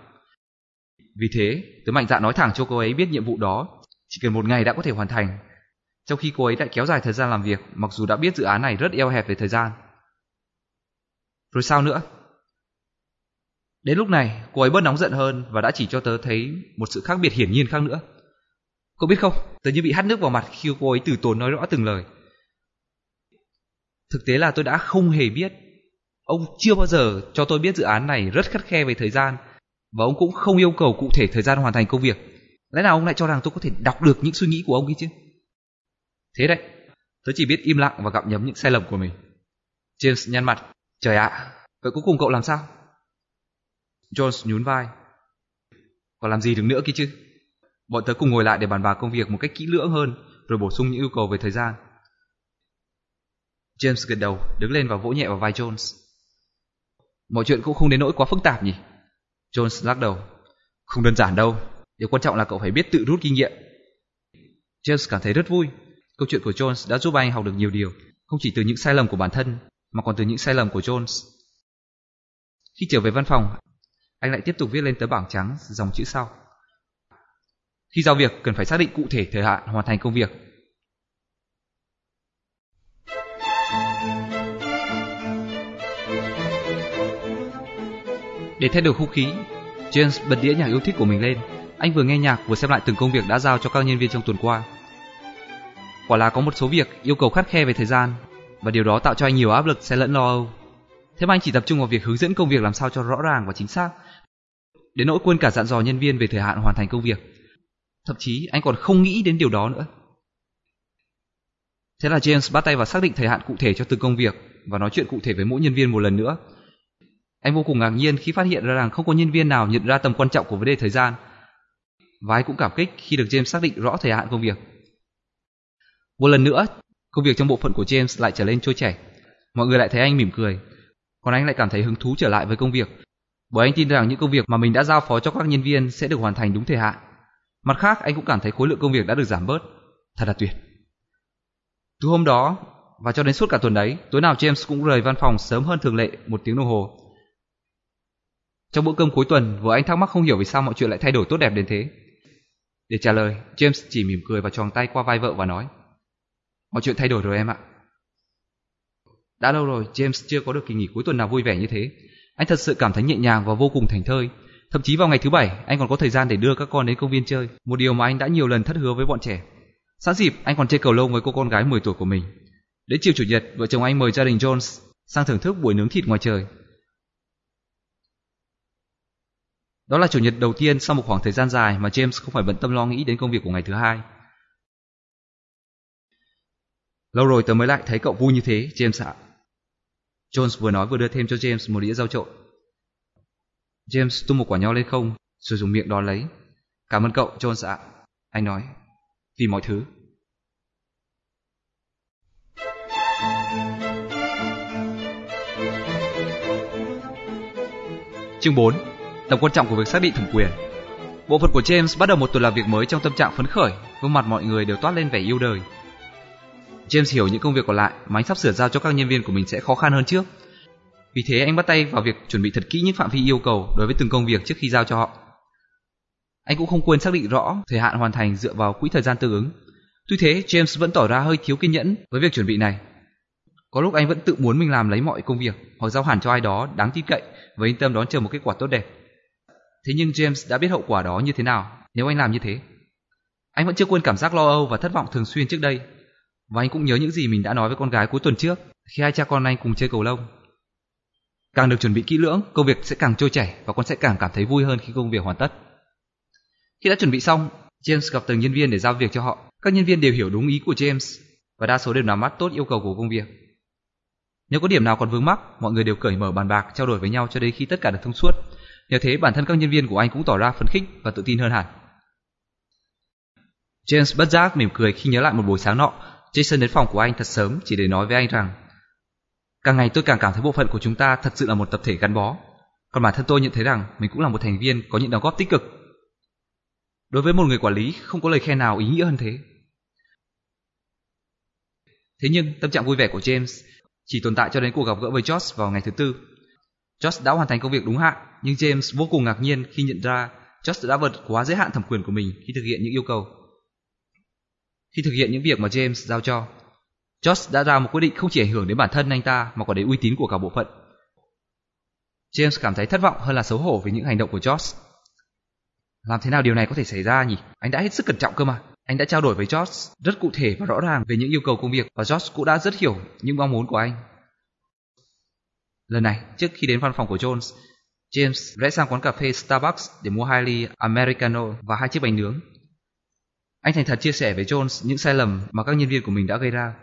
Vì thế, tớ mạnh dạn nói thẳng cho cô ấy biết nhiệm vụ đó chỉ cần 1 ngày đã có thể hoàn thành, trong khi cô ấy lại kéo dài thời gian làm việc mặc dù đã biết dự án này rất eo hẹp về thời gian. Rồi sao nữa? Đến lúc này, cô ấy bớt nóng giận hơn và đã chỉ cho tớ thấy một sự khác biệt hiển nhiên khác nữa. Cậu biết không, tớ như bị hắt nước vào mặt khi cô ấy từ tốn nói rõ từng lời. Thực tế là tôi đã không hề biết. Ông chưa bao giờ cho tôi biết dự án này rất khắt khe về thời gian và ông cũng không yêu cầu cụ thể thời gian hoàn thành công việc. Lẽ nào ông lại cho rằng tôi có thể đọc được những suy nghĩ của ông ấy chứ? Thế đấy, tớ chỉ biết im lặng và gặm nhấm những sai lầm của mình. James nhăn mặt. Trời ạ, vậy cuối cùng cậu làm sao? Jones nhún vai. Còn làm gì được nữa kia chứ? Bọn tớ cùng ngồi lại để bàn bạc công việc một cách kỹ lưỡng hơn, rồi bổ sung những yêu cầu về thời gian. James gật đầu, đứng lên và vỗ nhẹ vào vai Jones. Mọi chuyện cũng không đến nỗi quá phức tạp nhỉ? Jones lắc đầu. Không đơn giản đâu. Điều quan trọng là cậu phải biết tự rút kinh nghiệm. James cảm thấy rất vui. Câu chuyện của Jones đã giúp anh học được nhiều điều, không chỉ từ những sai lầm của bản thân, mà còn từ những sai lầm của Jones. Khi trở về văn phòng, anh lại tiếp tục viết lên tấm bảng trắng dòng chữ sau. Khi giao việc cần phải xác định cụ thể thời hạn hoàn thành công việc. Để thay đổi không khí, James bật đĩa nhạc yêu thích của mình lên. Anh vừa nghe nhạc vừa xem lại từng công việc đã giao cho các nhân viên trong tuần qua. Quả là có một số việc yêu cầu khắt khe về thời gian, và điều đó tạo cho anh nhiều áp lực xen lẫn lo âu. Thế mà anh chỉ tập trung vào việc hướng dẫn công việc làm sao cho rõ ràng và chính xác, đến nỗi quên cả dặn dò nhân viên về thời hạn hoàn thành công việc. Thậm chí anh còn không nghĩ đến điều đó nữa. Thế là James bắt tay vào xác định thời hạn cụ thể cho từng công việc và nói chuyện cụ thể với mỗi nhân viên một lần nữa. Anh vô cùng ngạc nhiên khi phát hiện ra rằng không có nhân viên nào nhận ra tầm quan trọng của vấn đề thời gian. Và anh cũng cảm kích khi được James xác định rõ thời hạn công việc. Một lần nữa, công việc trong bộ phận của James lại trở nên trôi chảy. Mọi người lại thấy anh mỉm cười. Còn anh lại cảm thấy hứng thú trở lại với công việc, bởi anh tin rằng những công việc mà mình đã giao phó cho các nhân viên sẽ được hoàn thành đúng thời hạn. Mặt khác, anh cũng cảm thấy khối lượng công việc đã được giảm bớt. Thật là tuyệt. Từ hôm đó và cho đến suốt cả tuần đấy, tối nào James cũng rời văn phòng sớm hơn thường lệ 1 tiếng đồng hồ. Trong bữa cơm cuối tuần, vợ anh thắc mắc không hiểu vì sao mọi chuyện lại thay đổi tốt đẹp đến thế. Để trả lời, James chỉ mỉm cười và choàng tay qua vai vợ và nói: "Mọi chuyện thay đổi rồi em ạ." Đã lâu rồi James chưa có được kỳ nghỉ cuối tuần nào vui vẻ như thế. Anh thật sự cảm thấy nhẹ nhàng và vô cùng thảnh thơi. Thậm chí vào ngày thứ Bảy, anh còn có thời gian để đưa các con đến công viên chơi, một điều mà anh đã nhiều lần thất hứa với bọn trẻ. Sẵn dịp, anh còn chơi cầu lông với cô con gái 10 tuổi của mình. Đến chiều Chủ nhật, vợ chồng anh mời gia đình Jones sang thưởng thức buổi nướng thịt ngoài trời. Đó là Chủ nhật đầu tiên sau một khoảng thời gian dài mà James không phải bận tâm lo nghĩ đến công việc của ngày thứ Hai. "Lâu rồi tớ mới lại thấy cậu vui như thế, James ạ." Jones vừa nói vừa đưa thêm cho James một đĩa rau trộn. James tung một quả nho lên không, rồi dùng miệng đón lấy. "Cảm ơn cậu, Jones ạ," anh nói, "vì mọi thứ." Chương 4. Tầm quan trọng của việc xác định thẩm quyền. Bộ phận của James bắt đầu một tuần làm việc mới trong tâm trạng phấn khởi, gương mặt mọi người đều toát lên vẻ yêu đời. James hiểu những công việc còn lại mà anh sắp sửa giao cho các nhân viên của mình sẽ khó khăn hơn trước. Vì thế anh bắt tay vào việc chuẩn bị thật kỹ những phạm vi yêu cầu đối với từng công việc trước khi giao cho họ. Anh cũng không quên xác định rõ thời hạn hoàn thành dựa vào quỹ thời gian tương ứng. Tuy thế, James vẫn tỏ ra hơi thiếu kiên nhẫn với việc chuẩn bị này. Có lúc anh vẫn tự muốn mình làm lấy mọi công việc hoặc giao hẳn cho ai đó đáng tin cậy và yên tâm đón chờ một kết quả tốt đẹp. Thế nhưng James đã biết hậu quả đó như thế nào nếu anh làm như thế. Anh vẫn chưa quên cảm giác lo âu và thất vọng thường xuyên trước đây. Và anh cũng nhớ những gì mình đã nói với con gái cuối tuần trước khi hai cha con anh cùng chơi cầu lông. Càng được chuẩn bị kỹ lưỡng, công việc sẽ càng trôi chảy và con sẽ càng cảm thấy vui hơn khi công việc hoàn tất. Khi đã chuẩn bị xong, James gặp từng nhân viên để giao việc cho họ. Các nhân viên đều hiểu đúng ý của James và đa số đều nắm bắt tốt yêu cầu của công việc. Nếu có điểm nào còn vướng mắc, mọi người đều cởi mở bàn bạc trao đổi với nhau cho đến khi tất cả được thông suốt. Nhờ thế, bản thân các nhân viên của anh cũng tỏ ra phấn khích và tự tin hơn hẳn. James bất giác mỉm cười khi nhớ lại một buổi sáng nọ, Jason đến phòng của anh thật sớm chỉ để nói với anh rằng: "Càng ngày tôi càng cảm thấy bộ phận của chúng ta thật sự là một tập thể gắn bó. Còn bản thân tôi nhận thấy rằng mình cũng là một thành viên có những đóng góp tích cực." Đối với một người quản lý, không có lời khen nào ý nghĩa hơn thế. Thế nhưng tâm trạng vui vẻ của James chỉ tồn tại cho đến cuộc gặp gỡ với Josh vào ngày thứ Tư. Josh đã hoàn thành công việc đúng hạn, nhưng James vô cùng ngạc nhiên khi nhận ra Josh đã vượt quá giới hạn thẩm quyền của mình khi thực hiện những yêu cầu. Khi thực hiện những việc mà James giao cho, Josh đã ra một quyết định không chỉ ảnh hưởng đến bản thân anh ta mà còn đến uy tín của cả bộ phận. James cảm thấy thất vọng hơn là xấu hổ về những hành động của Josh. Làm thế nào điều này có thể xảy ra nhỉ? Anh đã hết sức cẩn trọng cơ mà. Anh đã trao đổi với Josh rất cụ thể và rõ ràng về những yêu cầu công việc và Josh cũng đã rất hiểu những mong muốn của anh. Lần này, trước khi đến văn phòng của Jones, James rẽ sang quán cà phê Starbucks để mua 2 ly Americano và 2 chiếc bánh nướng. Anh thành thật chia sẻ với Jones những sai lầm mà các nhân viên của mình đã gây ra.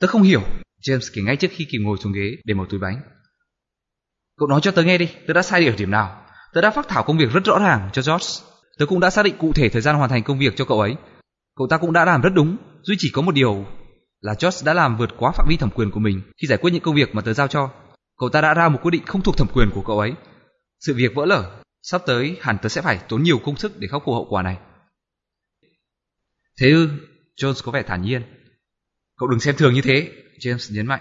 "Tớ không hiểu," James kể ngay trước khi kịp ngồi xuống ghế để mở túi bánh. "Cậu nói cho tớ nghe đi, tớ đã sai ở điểm nào? Tớ đã phác thảo công việc rất rõ ràng cho George. Tớ cũng đã xác định cụ thể thời gian hoàn thành công việc cho cậu ấy. Cậu ta cũng đã làm rất đúng, duy chỉ có một điều là George đã làm vượt quá phạm vi thẩm quyền của mình khi giải quyết những công việc mà tớ giao cho. Cậu ta đã ra một quyết định không thuộc thẩm quyền của cậu ấy. Sự việc vỡ lở, sắp tới hẳn tớ sẽ phải tốn nhiều công sức để khắc phục hậu quả này." "Thế ư?" Jones có vẻ thản nhiên. "Cậu đừng xem thường như thế," James nhấn mạnh.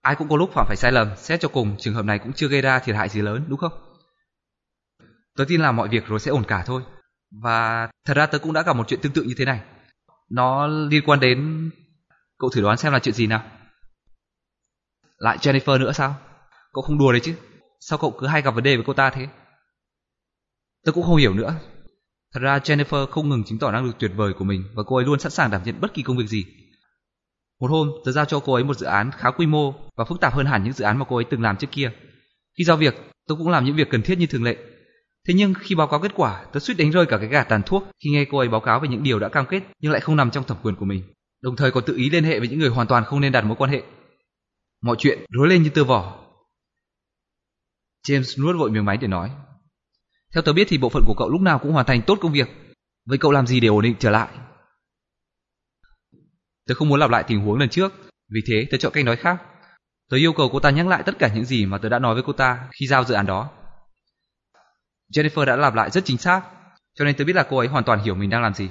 "Ai cũng có lúc phạm phải sai lầm, xét cho cùng trường hợp này cũng chưa gây ra thiệt hại gì lớn, đúng không?" Tớ tin là mọi việc rồi sẽ ổn cả thôi. Và thật ra tớ cũng đã gặp một chuyện tương tự như thế này. Nó liên quan đến... Cậu thử đoán xem là chuyện gì nào. Lại Jennifer nữa sao? Cậu không đùa đấy chứ? Sao cậu cứ hay gặp vấn đề với cô ta thế? Tớ cũng không hiểu nữa. Thật ra Jennifer không ngừng chứng tỏ năng lực tuyệt vời của mình, và cô ấy luôn sẵn sàng đảm nhận bất kỳ công việc gì. Một hôm, tớ giao cho cô ấy một dự án khá quy mô và phức tạp hơn hẳn những dự án mà cô ấy từng làm trước kia. Khi giao việc, tớ cũng làm những việc cần thiết như thường lệ. Thế nhưng khi báo cáo kết quả, tớ suýt đánh rơi cả cái gạt tàn thuốc khi nghe cô ấy báo cáo về những điều đã cam kết nhưng lại không nằm trong thẩm quyền của mình. Đồng thời còn tự ý liên hệ với những người hoàn toàn không nên đặt mối quan hệ. Mọi chuyện rối lên như tơ vò. James nuốt vội miếng bánh để nói: Theo tớ biết thì bộ phận của cậu lúc nào cũng hoàn thành tốt công việc. Vậy cậu làm gì để ổn định trở lại? Tớ không muốn lặp lại tình huống lần trước, vì thế tớ chọn cách nói khác. Tớ yêu cầu cô ta nhắc lại tất cả những gì mà tớ đã nói với cô ta khi giao dự án đó. Jennifer đã lặp lại rất chính xác, cho nên tớ biết là cô ấy hoàn toàn hiểu mình đang làm gì.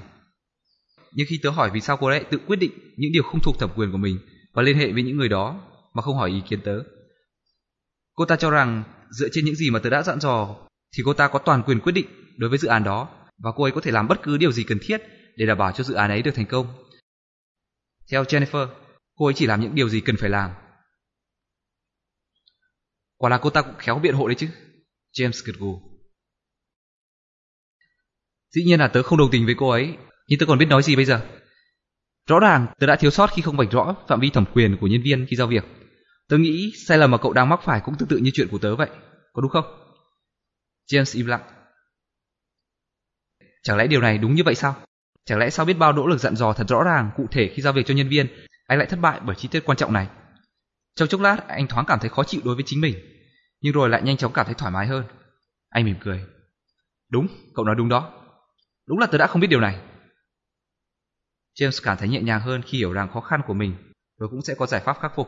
Nhưng khi tớ hỏi vì sao cô ấy tự quyết định những điều không thuộc thẩm quyền của mình và liên hệ với những người đó mà không hỏi ý kiến tớ, cô ta cho rằng dựa trên những gì mà tớ đã dặn dò thì cô ta có toàn quyền quyết định đối với dự án đó, và cô ấy có thể làm bất cứ điều gì cần thiết để đảm bảo cho dự án ấy được thành công. Theo Jennifer, cô ấy chỉ làm những điều gì cần phải làm. Quả là cô ta cũng khéo biện hộ đấy chứ, James gật gù. Dĩ nhiên là tớ không đồng tình với cô ấy, nhưng tớ còn biết nói gì bây giờ. Rõ ràng tớ đã thiếu sót khi không vạch rõ phạm vi thẩm quyền của nhân viên khi giao việc. Tớ nghĩ sai lầm mà cậu đang mắc phải cũng tương tự như chuyện của tớ vậy, có đúng không? James im lặng. Chẳng lẽ điều này đúng như vậy sao? Chẳng lẽ sau biết bao nỗ lực dặn dò thật rõ ràng, cụ thể khi giao việc cho nhân viên, anh lại thất bại bởi chi tiết quan trọng này? Trong chốc lát, anh thoáng cảm thấy khó chịu đối với chính mình, nhưng rồi lại nhanh chóng cảm thấy thoải mái hơn. Anh mỉm cười. Đúng, cậu nói đúng đó. Đúng là tớ đã không biết điều này. James cảm thấy nhẹ nhàng hơn khi hiểu rằng khó khăn của mình rồi cũng sẽ có giải pháp khắc phục.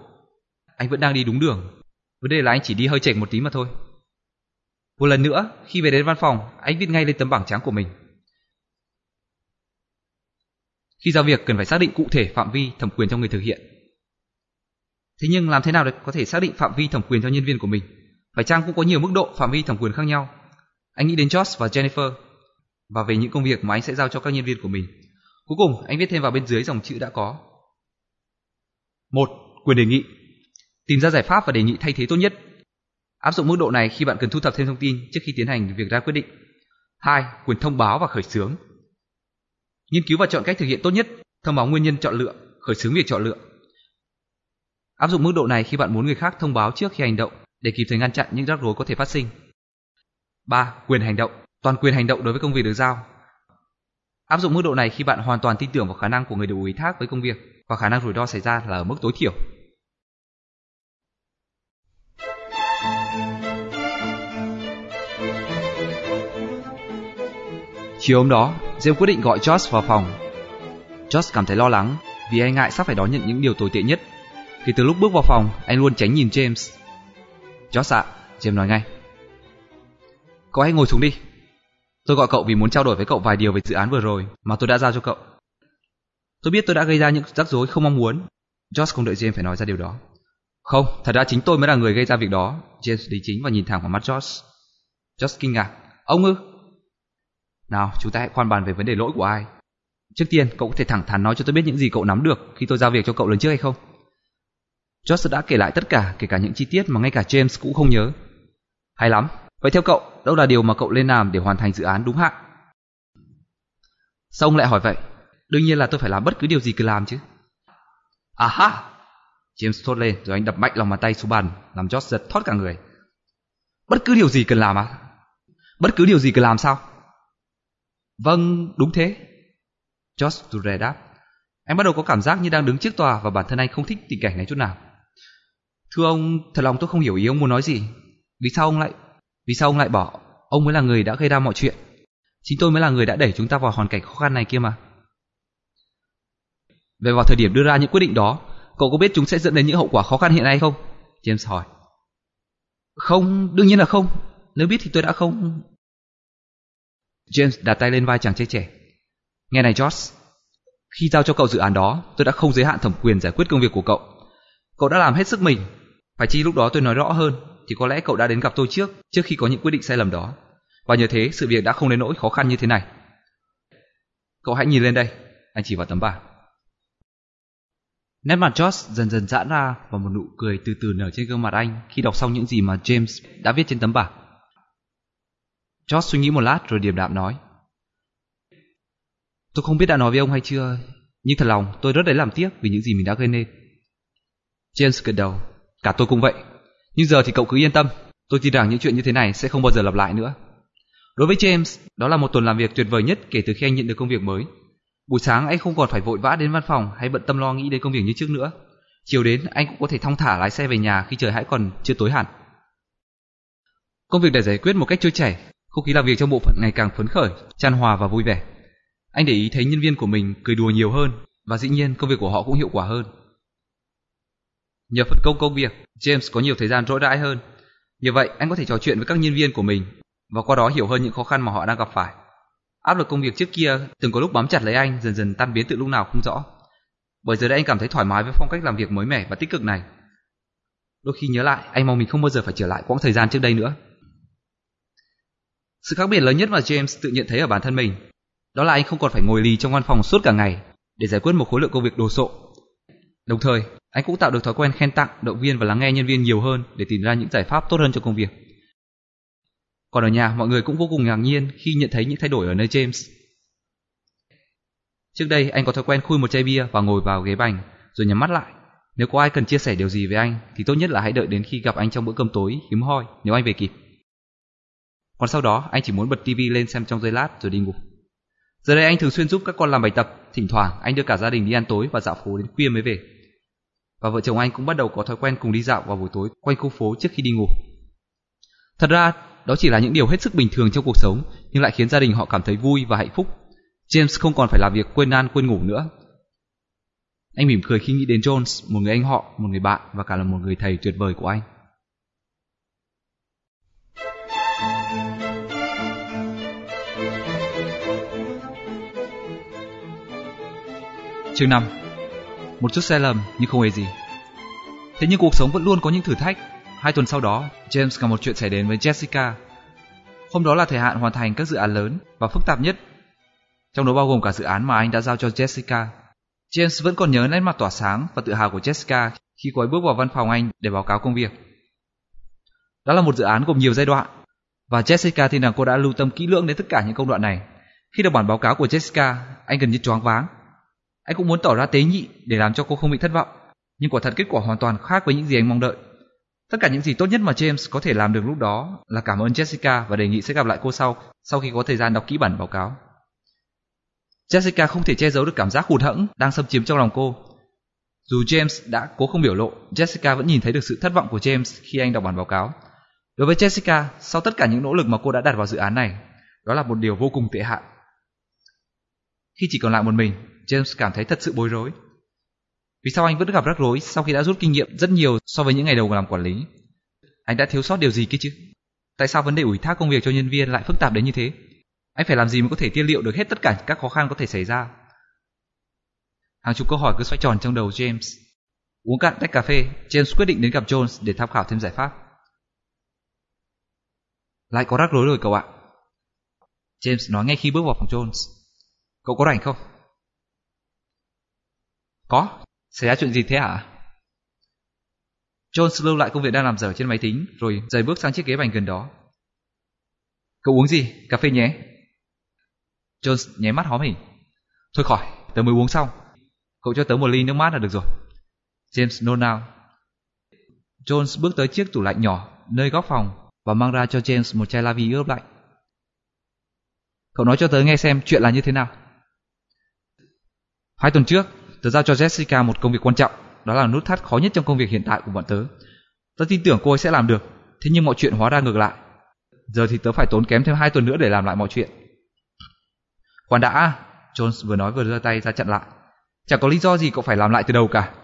Anh vẫn đang đi đúng đường. Vấn đề là anh chỉ đi hơi chệch một tí mà thôi. Một lần nữa, khi về đến văn phòng, anh viết ngay lên tấm bảng trắng của mình: Khi giao việc cần phải xác định cụ thể phạm vi thẩm quyền cho người thực hiện. Thế nhưng làm thế nào để có thể xác định phạm vi thẩm quyền cho nhân viên của mình? Phải chăng cũng có nhiều mức độ phạm vi thẩm quyền khác nhau? Anh nghĩ đến Josh và Jennifer và về những công việc mà anh sẽ giao cho các nhân viên của mình. Cuối cùng, anh viết thêm vào bên dưới dòng chữ đã có: 1. Quyền đề nghị. Tìm ra giải pháp và đề nghị thay thế tốt nhất. Áp dụng mức độ này khi bạn cần thu thập thêm thông tin trước khi tiến hành việc ra quyết định. 2. Quyền thông báo và khởi xướng. Nghiên cứu và chọn cách thực hiện tốt nhất, thông báo nguyên nhân chọn lựa, khởi xướng việc chọn lựa. Áp dụng mức độ này khi bạn muốn người khác thông báo trước khi hành động để kịp thời ngăn chặn những rắc rối có thể phát sinh. 3. Quyền hành động. Toàn quyền hành động đối với công việc được giao. Áp dụng mức độ này khi bạn hoàn toàn tin tưởng vào khả năng của người được ủy thác với công việc, và khả năng rủi ro xảy ra là ở mức tối thiểu. Chiều hôm đó, James quyết định gọi Josh vào phòng. Josh cảm thấy lo lắng vì anh ngại sắp phải đón nhận những điều tồi tệ nhất. Thì từ lúc bước vào phòng, anh luôn tránh nhìn James. Josh ạ, James nói ngay. Cậu hãy ngồi xuống đi. Tôi gọi cậu vì muốn trao đổi với cậu vài điều về dự án vừa rồi mà tôi đã giao cho cậu. Tôi biết tôi đã gây ra những rắc rối không mong muốn. Josh không đợi James phải nói ra điều đó. Không, thật ra chính tôi mới là người gây ra việc đó. James lý chính và nhìn thẳng vào mắt Josh. Josh kinh ngạc. Ông ư? Nào, chúng ta hãy khoan bàn về vấn đề lỗi của ai. Trước tiên, cậu có thể thẳng thắn nói cho tôi biết những gì cậu nắm được khi tôi giao việc cho cậu lần trước hay không? Josh đã kể lại tất cả, kể cả những chi tiết mà ngay cả James cũng không nhớ. Hay lắm. Vậy theo cậu, đâu là điều mà cậu nên làm để hoàn thành dự án đúng hạn? Sao ông lại hỏi vậy? Đương nhiên là tôi phải làm bất cứ điều gì cứ làm chứ. À ha! James thốt lên rồi anh đập mạnh lòng bàn tay xuống bàn, làm Josh giật thót cả người. Bất cứ điều gì cần làm à? Bất cứ điều gì cần làm sao? Vâng, đúng thế. Josh rụt rè đáp. Anh bắt đầu có cảm giác như đang đứng trước tòa và bản thân anh không thích tình cảnh này chút nào. Thưa ông, thật lòng tôi không hiểu ý ông muốn nói gì. Vì sao ông lại bỏ? Ông mới là người đã gây ra mọi chuyện. Chính tôi mới là người đã đẩy chúng ta vào hoàn cảnh khó khăn này kia mà. Về vào thời điểm đưa ra những quyết định đó, cậu có biết chúng sẽ dẫn đến những hậu quả khó khăn hiện nay không? James hỏi. Không, đương nhiên là không. Nếu biết thì tôi đã không... James đặt tay lên vai chàng trai trẻ. Nghe này Josh, khi giao cho cậu dự án đó, tôi đã không giới hạn thẩm quyền giải quyết công việc của cậu. Cậu đã làm hết sức mình. Phải chi lúc đó tôi nói rõ hơn thì có lẽ cậu đã đến gặp tôi trước khi có những quyết định sai lầm đó. Và nhờ thế sự việc đã không đến nỗi khó khăn như thế này. Cậu hãy nhìn lên đây, anh chỉ vào tấm bảng. Nét mặt Josh dần dần giãn ra và một nụ cười từ từ nở trên gương mặt anh khi đọc xong những gì mà James đã viết trên tấm bảng. Josh suy nghĩ một lát rồi điềm đạm nói. Tôi không biết đã nói với ông hay chưa, nhưng thật lòng tôi rất làm tiếc vì những gì mình đã gây nên. James gật đầu. Cả tôi cũng vậy. Nhưng giờ thì cậu cứ yên tâm, tôi tin rằng những chuyện như thế này sẽ không bao giờ lặp lại nữa. Đối với James, đó là một tuần làm việc tuyệt vời nhất kể từ khi anh nhận được công việc mới. Buổi sáng anh không còn phải vội vã đến văn phòng hay bận tâm lo nghĩ đến công việc như trước nữa. Chiều đến anh cũng có thể thong thả lái xe về nhà khi trời hãy còn chưa tối hẳn. Công việc đã giải quyết một cách trôi chảy, không khí làm việc trong bộ phận ngày càng phấn khởi, chan hòa và vui vẻ. Anh để ý thấy nhân viên của mình cười đùa nhiều hơn và dĩ nhiên công việc của họ cũng hiệu quả hơn. Nhờ phân công công việc, James có nhiều thời gian rỗi rãi hơn. Như vậy anh có thể trò chuyện với các nhân viên của mình và qua đó hiểu hơn những khó khăn mà họ đang gặp phải. Áp lực công việc trước kia từng có lúc bám chặt lấy anh dần dần tan biến từ lúc nào không rõ. Bởi giờ đây anh cảm thấy thoải mái với phong cách làm việc mới mẻ và tích cực này. Đôi khi nhớ lại, anh mong mình không bao giờ phải trở lại quãng thời gian trước đây nữa. Sự khác biệt lớn nhất mà James tự nhận thấy ở bản thân mình, đó là anh không còn phải ngồi lì trong văn phòng suốt cả ngày để giải quyết một khối lượng công việc đồ sộ. Đồng thời, anh cũng tạo được thói quen khen tặng, động viên và lắng nghe nhân viên nhiều hơn để tìm ra những giải pháp tốt hơn cho công việc. Còn ở nhà, mọi người cũng vô cùng ngạc nhiên khi nhận thấy những thay đổi ở nơi James. Trước đây, anh có thói quen khui một chai bia và ngồi vào ghế bành, rồi nhắm mắt lại. Nếu có ai cần chia sẻ điều gì với anh, thì tốt nhất là hãy đợi đến khi gặp anh trong bữa cơm tối hiếm hoi nếu anh về kịp. Còn sau đó, anh chỉ muốn bật TV lên xem trong giây lát rồi đi ngủ. Giờ đây anh thường xuyên giúp các con làm bài tập, thỉnh thoảng anh đưa cả gia đình đi ăn tối và dạo phố đến khuya mới về. Và vợ chồng anh cũng bắt đầu có thói quen cùng đi dạo vào buổi tối quanh khu phố trước khi đi ngủ. Thật ra, đó chỉ là những điều hết sức bình thường trong cuộc sống, nhưng lại khiến gia đình họ cảm thấy vui và hạnh phúc. James không còn phải làm việc quên ăn quên ngủ nữa. Anh mỉm cười khi nghĩ đến Jones, một người anh họ, một người bạn và cả là một người thầy tuyệt vời của anh. Chương 5. Một chút sai lầm nhưng không hề gì. Thế nhưng cuộc sống vẫn luôn có những thử thách. 2 tuần sau đó, James gặp một chuyện xảy đến với Jessica. Hôm đó là thời hạn hoàn thành các dự án lớn và phức tạp nhất, trong đó bao gồm cả dự án mà anh đã giao cho Jessica. James vẫn còn nhớ nét mặt tỏa sáng và tự hào của Jessica khi cô ấy bước vào văn phòng anh để báo cáo công việc. Đó là một dự án gồm nhiều giai đoạn, và Jessica tin rằng cô đã lưu tâm kỹ lưỡng đến tất cả những công đoạn này. Khi đọc bản báo cáo của Jessica, anh gần như choáng váng. Anh cũng muốn tỏ ra tế nhị để làm cho cô không bị thất vọng, nhưng quả thật kết quả hoàn toàn khác với những gì anh mong đợi. Tất cả những gì tốt nhất mà James có thể làm được lúc đó là cảm ơn Jessica và đề nghị sẽ gặp lại cô sau khi có thời gian đọc kỹ bản báo cáo. Jessica không thể che giấu được cảm giác hụt hẫng đang xâm chiếm trong lòng cô. Dù James đã cố không biểu lộ, Jessica vẫn nhìn thấy được sự thất vọng của James khi anh đọc bản báo cáo. Đối với Jessica, sau tất cả những nỗ lực mà cô đã đặt vào dự án này, đó là một điều vô cùng tệ hại. Khi chỉ còn lại một mình, James cảm thấy thật sự bối rối. Vì sao anh vẫn gặp rắc rối sau khi đã rút kinh nghiệm rất nhiều so với những ngày đầu làm quản lý? Anh đã thiếu sót điều gì kia chứ? Tại sao vấn đề ủy thác công việc cho nhân viên lại phức tạp đến như thế? Anh phải làm gì mới có thể tiên liệu được hết tất cả các khó khăn có thể xảy ra? Hàng chục câu hỏi cứ xoay tròn trong đầu James. Uống cạn tách cà phê, James quyết định đến gặp Jones để tham khảo thêm giải pháp. Lại có rắc rối rồi cậu ạ, James nói ngay khi bước vào phòng Jones. Cậu có rảnh không? Có. Xảy ra chuyện gì thế hả? Jones lưu lại công việc đang làm dở trên máy tính, rồi rời bước sang chiếc ghế bành gần đó. Cậu uống gì? Cà phê nhé. Jones nháy mắt hóm hỉnh. Thôi khỏi, tớ mới uống xong. Cậu cho tớ một ly nước mát là được rồi. James nôn nao. Jones bước tới chiếc tủ lạnh nhỏ nơi góc phòng và mang ra cho James một chai Lavie ướp lạnh. Cậu nói cho tớ nghe xem chuyện là như thế nào. 2 tuần trước, tớ giao cho Jessica một công việc quan trọng, đó là nút thắt khó nhất trong công việc hiện tại của bọn tớ. Tớ tin tưởng cô ấy sẽ làm được, thế nhưng mọi chuyện hóa ra ngược lại. Giờ thì tớ phải tốn kém thêm 2 tuần nữa để làm lại mọi chuyện. Khoan đã, Jones vừa nói vừa giơ tay ra chặn lại. Chẳng có lý do gì cậu phải làm lại từ đầu cả.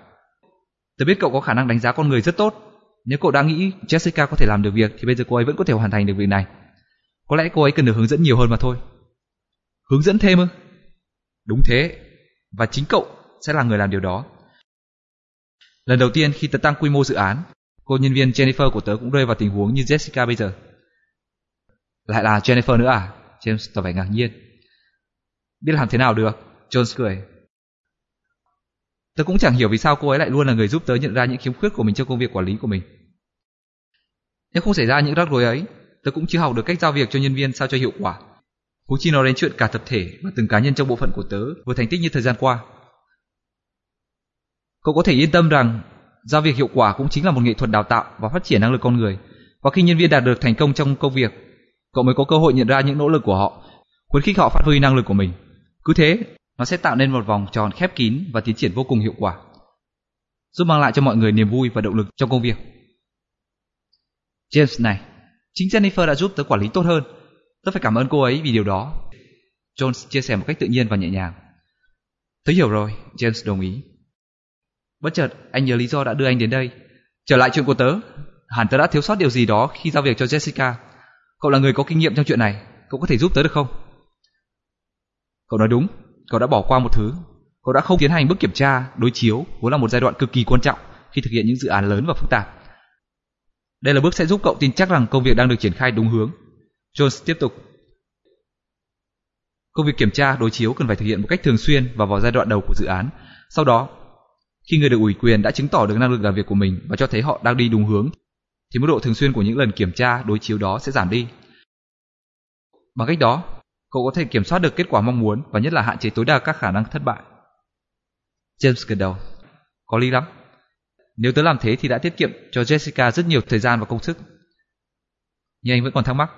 Tớ biết cậu có khả năng đánh giá con người rất tốt. Nếu cậu đã nghĩ Jessica có thể làm được việc thì bây giờ cô ấy vẫn có thể hoàn thành được việc này. Có lẽ cô ấy cần được hướng dẫn nhiều hơn mà thôi. Hướng dẫn thêm ư? Đúng thế, và chính cậu sẽ là người làm điều đó. Lần đầu tiên khi tớ tăng quy mô dự án, cô nhân viên Jennifer của tớ cũng rơi vào tình huống như Jessica bây giờ. Lại là Jennifer nữa à? James tỏ vẻ ngạc nhiên. Biết làm thế nào được? Jones cười. Tớ cũng chẳng hiểu vì sao cô ấy lại luôn là người giúp tớ nhận ra những khiếm khuyết của mình trong công việc quản lý của mình. Nếu không xảy ra những rắc rối ấy, tớ cũng chưa học được cách giao việc cho nhân viên sao cho hiệu quả. Huống chi nói đến chuyện cả tập thể và từng cá nhân trong bộ phận của tớ với thành tích như thời gian qua. Cậu có thể yên tâm rằng giao việc hiệu quả cũng chính là một nghệ thuật đào tạo và phát triển năng lực con người. Và khi nhân viên đạt được thành công trong công việc, cậu mới có cơ hội nhận ra những nỗ lực của họ, khuyến khích họ phát huy năng lực của mình. Cứ thế, nó sẽ tạo nên một vòng tròn khép kín và tiến triển vô cùng hiệu quả, giúp mang lại cho mọi người niềm vui và động lực trong công việc. James này, chính Jennifer đã giúp tớ quản lý tốt hơn. Tớ phải cảm ơn cô ấy vì điều đó. Jones chia sẻ một cách tự nhiên và nhẹ nhàng. Tớ hiểu rồi, James đồng ý. Bất chợt, anh nhớ lý do đã đưa anh đến đây. Trở lại chuyện của tớ, hẳn tớ đã thiếu sót điều gì đó khi giao việc cho Jessica. Cậu là người có kinh nghiệm trong chuyện này, cậu có thể giúp tớ được không? Cậu nói đúng, cậu đã bỏ qua một thứ. Cậu đã không tiến hành bước kiểm tra, đối chiếu, vốn là một giai đoạn cực kỳ quan trọng khi thực hiện những dự án lớn và phức tạp. Đây là bước sẽ giúp cậu tin chắc rằng công việc đang được triển khai đúng hướng. Jones tiếp tục. Công việc kiểm tra, đối chiếu cần phải thực hiện một cách thường xuyên và vào giai đoạn đầu của dự án. Sau đó, khi người được ủy quyền đã chứng tỏ được năng lực làm việc của mình và cho thấy họ đang đi đúng hướng, thì mức độ thường xuyên của những lần kiểm tra, đối chiếu đó sẽ giảm đi. Bằng cách đó, cậu có thể kiểm soát được kết quả mong muốn và nhất là hạn chế tối đa các khả năng thất bại. James gật đầu. Có lý lắm. Nếu tớ làm thế thì đã tiết kiệm cho Jessica rất nhiều thời gian và công sức. Nhưng anh vẫn còn thắc mắc.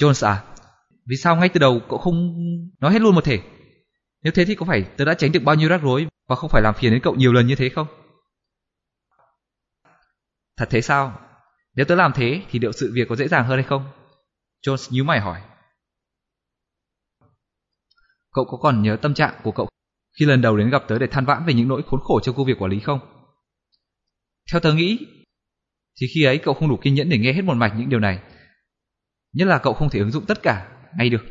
Jones à, vì sao ngay từ đầu cậu không nói hết luôn một thể? Nếu thế thì có phải tớ đã tránh được bao nhiêu rắc rối và không phải làm phiền đến cậu nhiều lần như thế không? Thật thế sao? Nếu tớ làm thế thì liệu sự việc có dễ dàng hơn hay không? Jones nhíu mày hỏi. Cậu có còn nhớ tâm trạng của cậu khi lần đầu đến gặp tớ để than vãn về những nỗi khốn khổ trong công việc quản lý không? Theo tớ nghĩ, thì khi ấy cậu không đủ kiên nhẫn để nghe hết một mạch những điều này. Nhất là cậu không thể ứng dụng tất cả ngay được.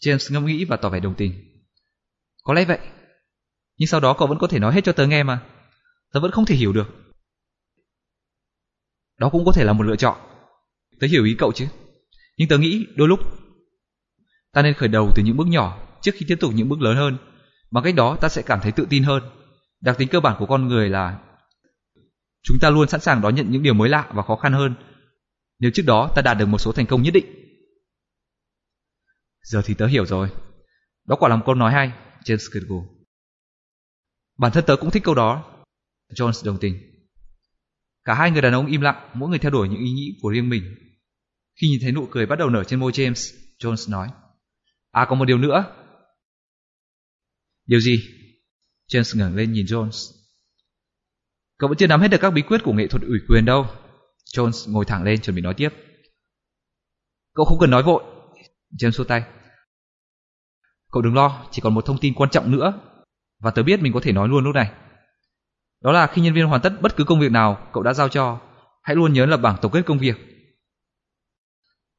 James ngẫm nghĩ và tỏ vẻ đồng tình. Có lẽ vậy. Nhưng sau đó cậu vẫn có thể nói hết cho tớ nghe mà. Tớ vẫn không thể hiểu được. Đó cũng có thể là một lựa chọn. Tớ hiểu ý cậu chứ. Nhưng tớ nghĩ đôi lúc ta nên khởi đầu từ những bước nhỏ trước khi tiếp tục những bước lớn hơn. Bằng cách đó ta sẽ cảm thấy tự tin hơn. Đặc tính cơ bản của con người là chúng ta luôn sẵn sàng đón nhận những điều mới lạ và khó khăn hơn nếu trước đó ta đạt được một số thành công nhất định. Giờ thì tớ hiểu rồi. Đó quả là một câu nói hay. James gật gù. Bản thân tớ cũng thích câu đó. Jones đồng tình. Cả hai người đàn ông im lặng, mỗi người theo đuổi những ý nghĩ của riêng mình. Khi nhìn thấy nụ cười bắt đầu nở trên môi James, Jones nói. À, còn một điều nữa. Điều gì? James ngẩng lên nhìn Jones. Cậu vẫn chưa nắm hết được các bí quyết của nghệ thuật ủy quyền đâu. Jones ngồi thẳng lên chuẩn bị nói tiếp. Cậu không cần nói vội. James xua tay. Cậu đừng lo, chỉ còn một thông tin quan trọng nữa và tớ biết mình có thể nói luôn lúc này. Đó là khi nhân viên hoàn tất bất cứ công việc nào cậu đã giao cho, hãy luôn nhớ lập bảng tổng kết công việc.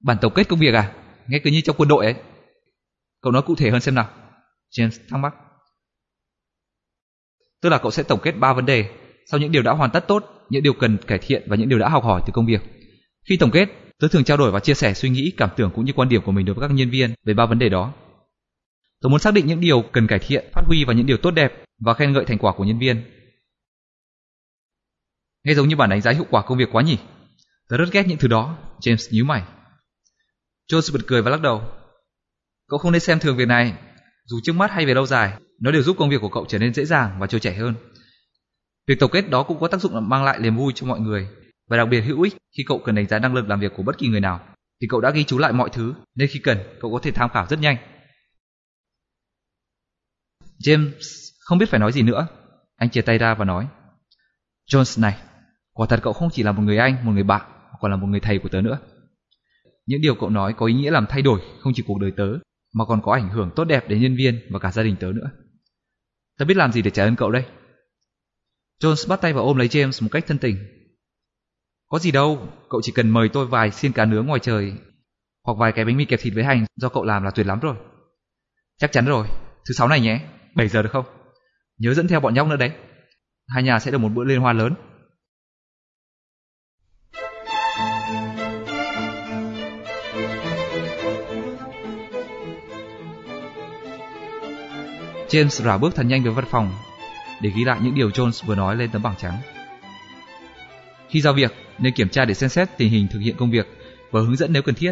Bản tổng kết công việc à? Nghe cứ như trong quân đội ấy. Cậu nói cụ thể hơn xem nào. James thắc mắc. Tức là cậu sẽ tổng kết 3 vấn đề sau những điều đã hoàn tất tốt, những điều cần cải thiện và những điều đã học hỏi từ công việc. Khi tổng kết, tớ thường trao đổi và chia sẻ suy nghĩ, cảm tưởng cũng như quan điểm của mình đối với các nhân viên về 3 vấn đề đó. Tớ muốn xác định những điều cần cải thiện, phát huy và những điều tốt đẹp và khen ngợi thành quả của nhân viên. Nghe giống như bản đánh giá hiệu quả công việc quá nhỉ? Tớ rất ghét những thứ đó. James nhíu mày. Jones bật cười và lắc đầu. Cậu không nên xem thường việc này. Dù trước mắt hay về lâu dài, nó đều giúp công việc của cậu trở nên dễ dàng và trôi chảy hơn. Việc tổng kết đó cũng có tác dụng mang lại niềm vui cho mọi người và đặc biệt hữu ích khi cậu cần đánh giá năng lực làm việc của bất kỳ người nào. Thì cậu đã ghi chú lại mọi thứ nên khi cần, cậu có thể tham khảo rất nhanh. James không biết phải nói gì nữa. Anh chia tay ra và nói. Jones này, quả thật cậu không chỉ là một người anh, một người bạn, mà còn là một người thầy của tớ nữa. Những điều cậu nói có ý nghĩa làm thay đổi không chỉ cuộc đời tớ, mà còn có ảnh hưởng tốt đẹp đến nhân viên và cả gia đình tớ nữa. Tớ biết làm gì để trả ơn cậu đây. Jones bắt tay và ôm lấy James một cách thân tình. Có gì đâu, cậu chỉ cần mời tôi vài xiên cá nướng ngoài trời hoặc vài cái bánh mì kẹp thịt với hành do cậu làm là tuyệt lắm rồi. Chắc chắn rồi, thứ 6 này nhé, 7 giờ được không? Nhớ dẫn theo bọn nhóc nữa đấy. Hai nhà sẽ được một bữa liên hoan lớn. James rảo bước thật nhanh về văn phòng để ghi lại những điều Jones vừa nói lên tấm bảng trắng. Khi giao việc, nên kiểm tra để xem xét tình hình thực hiện công việc và hướng dẫn nếu cần thiết.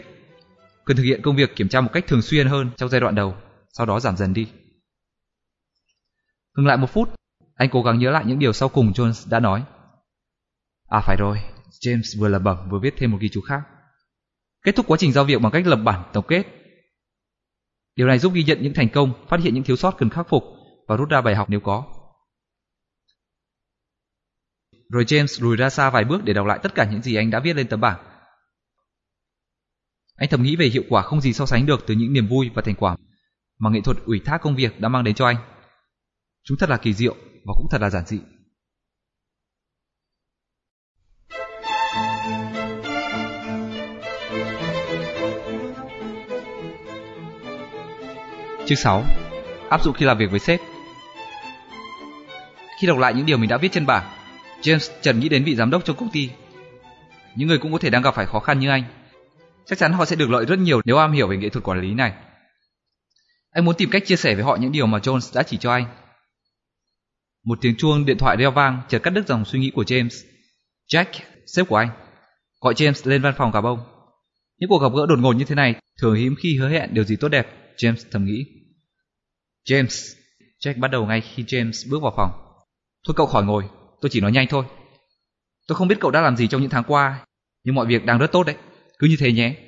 Cần thực hiện công việc kiểm tra một cách thường xuyên hơn trong giai đoạn đầu, sau đó giảm dần đi. Ngừng lại một phút, anh cố gắng nhớ lại những điều sau cùng Jones đã nói. À phải rồi, James vừa lẩm bẩm vừa viết thêm một ghi chú khác. Kết thúc quá trình giao việc bằng cách lập bản tổng kết. Điều này giúp ghi nhận những thành công, phát hiện những thiếu sót cần khắc phục và rút ra bài học nếu có. Rồi James lùi ra xa vài bước để đọc lại tất cả những gì anh đã viết lên tấm bảng. Anh thầm nghĩ về hiệu quả không gì so sánh được từ những niềm vui và thành quả mà nghệ thuật ủy thác công việc đã mang đến cho anh. Chúng thật là kỳ diệu và cũng thật là giản dị. Chương 6. Áp dụng khi làm việc với sếp. Khi đọc lại những điều mình đã viết trên bảng, James chợt nghĩ đến vị giám đốc trong công ty. Những người cũng có thể đang gặp phải khó khăn như anh. Chắc chắn họ sẽ được lợi rất nhiều nếu am hiểu về nghệ thuật quản lý này. Anh muốn tìm cách chia sẻ với họ những điều mà Jones đã chỉ cho anh. Một tiếng chuông điện thoại reo vang chợt cắt đứt dòng suy nghĩ của James. Jack, sếp của anh, gọi James lên văn phòng gặp ông. Những cuộc gặp gỡ đột ngột như thế này thường hiếm khi hứa hẹn điều gì tốt đẹp, James thầm nghĩ. James, Jack bắt đầu ngay khi James bước vào phòng. Thôi cậu khỏi ngồi, tôi chỉ nói nhanh thôi. Tôi không biết cậu đã làm gì trong những tháng qua, nhưng mọi việc đang rất tốt đấy. Cứ như thế nhé.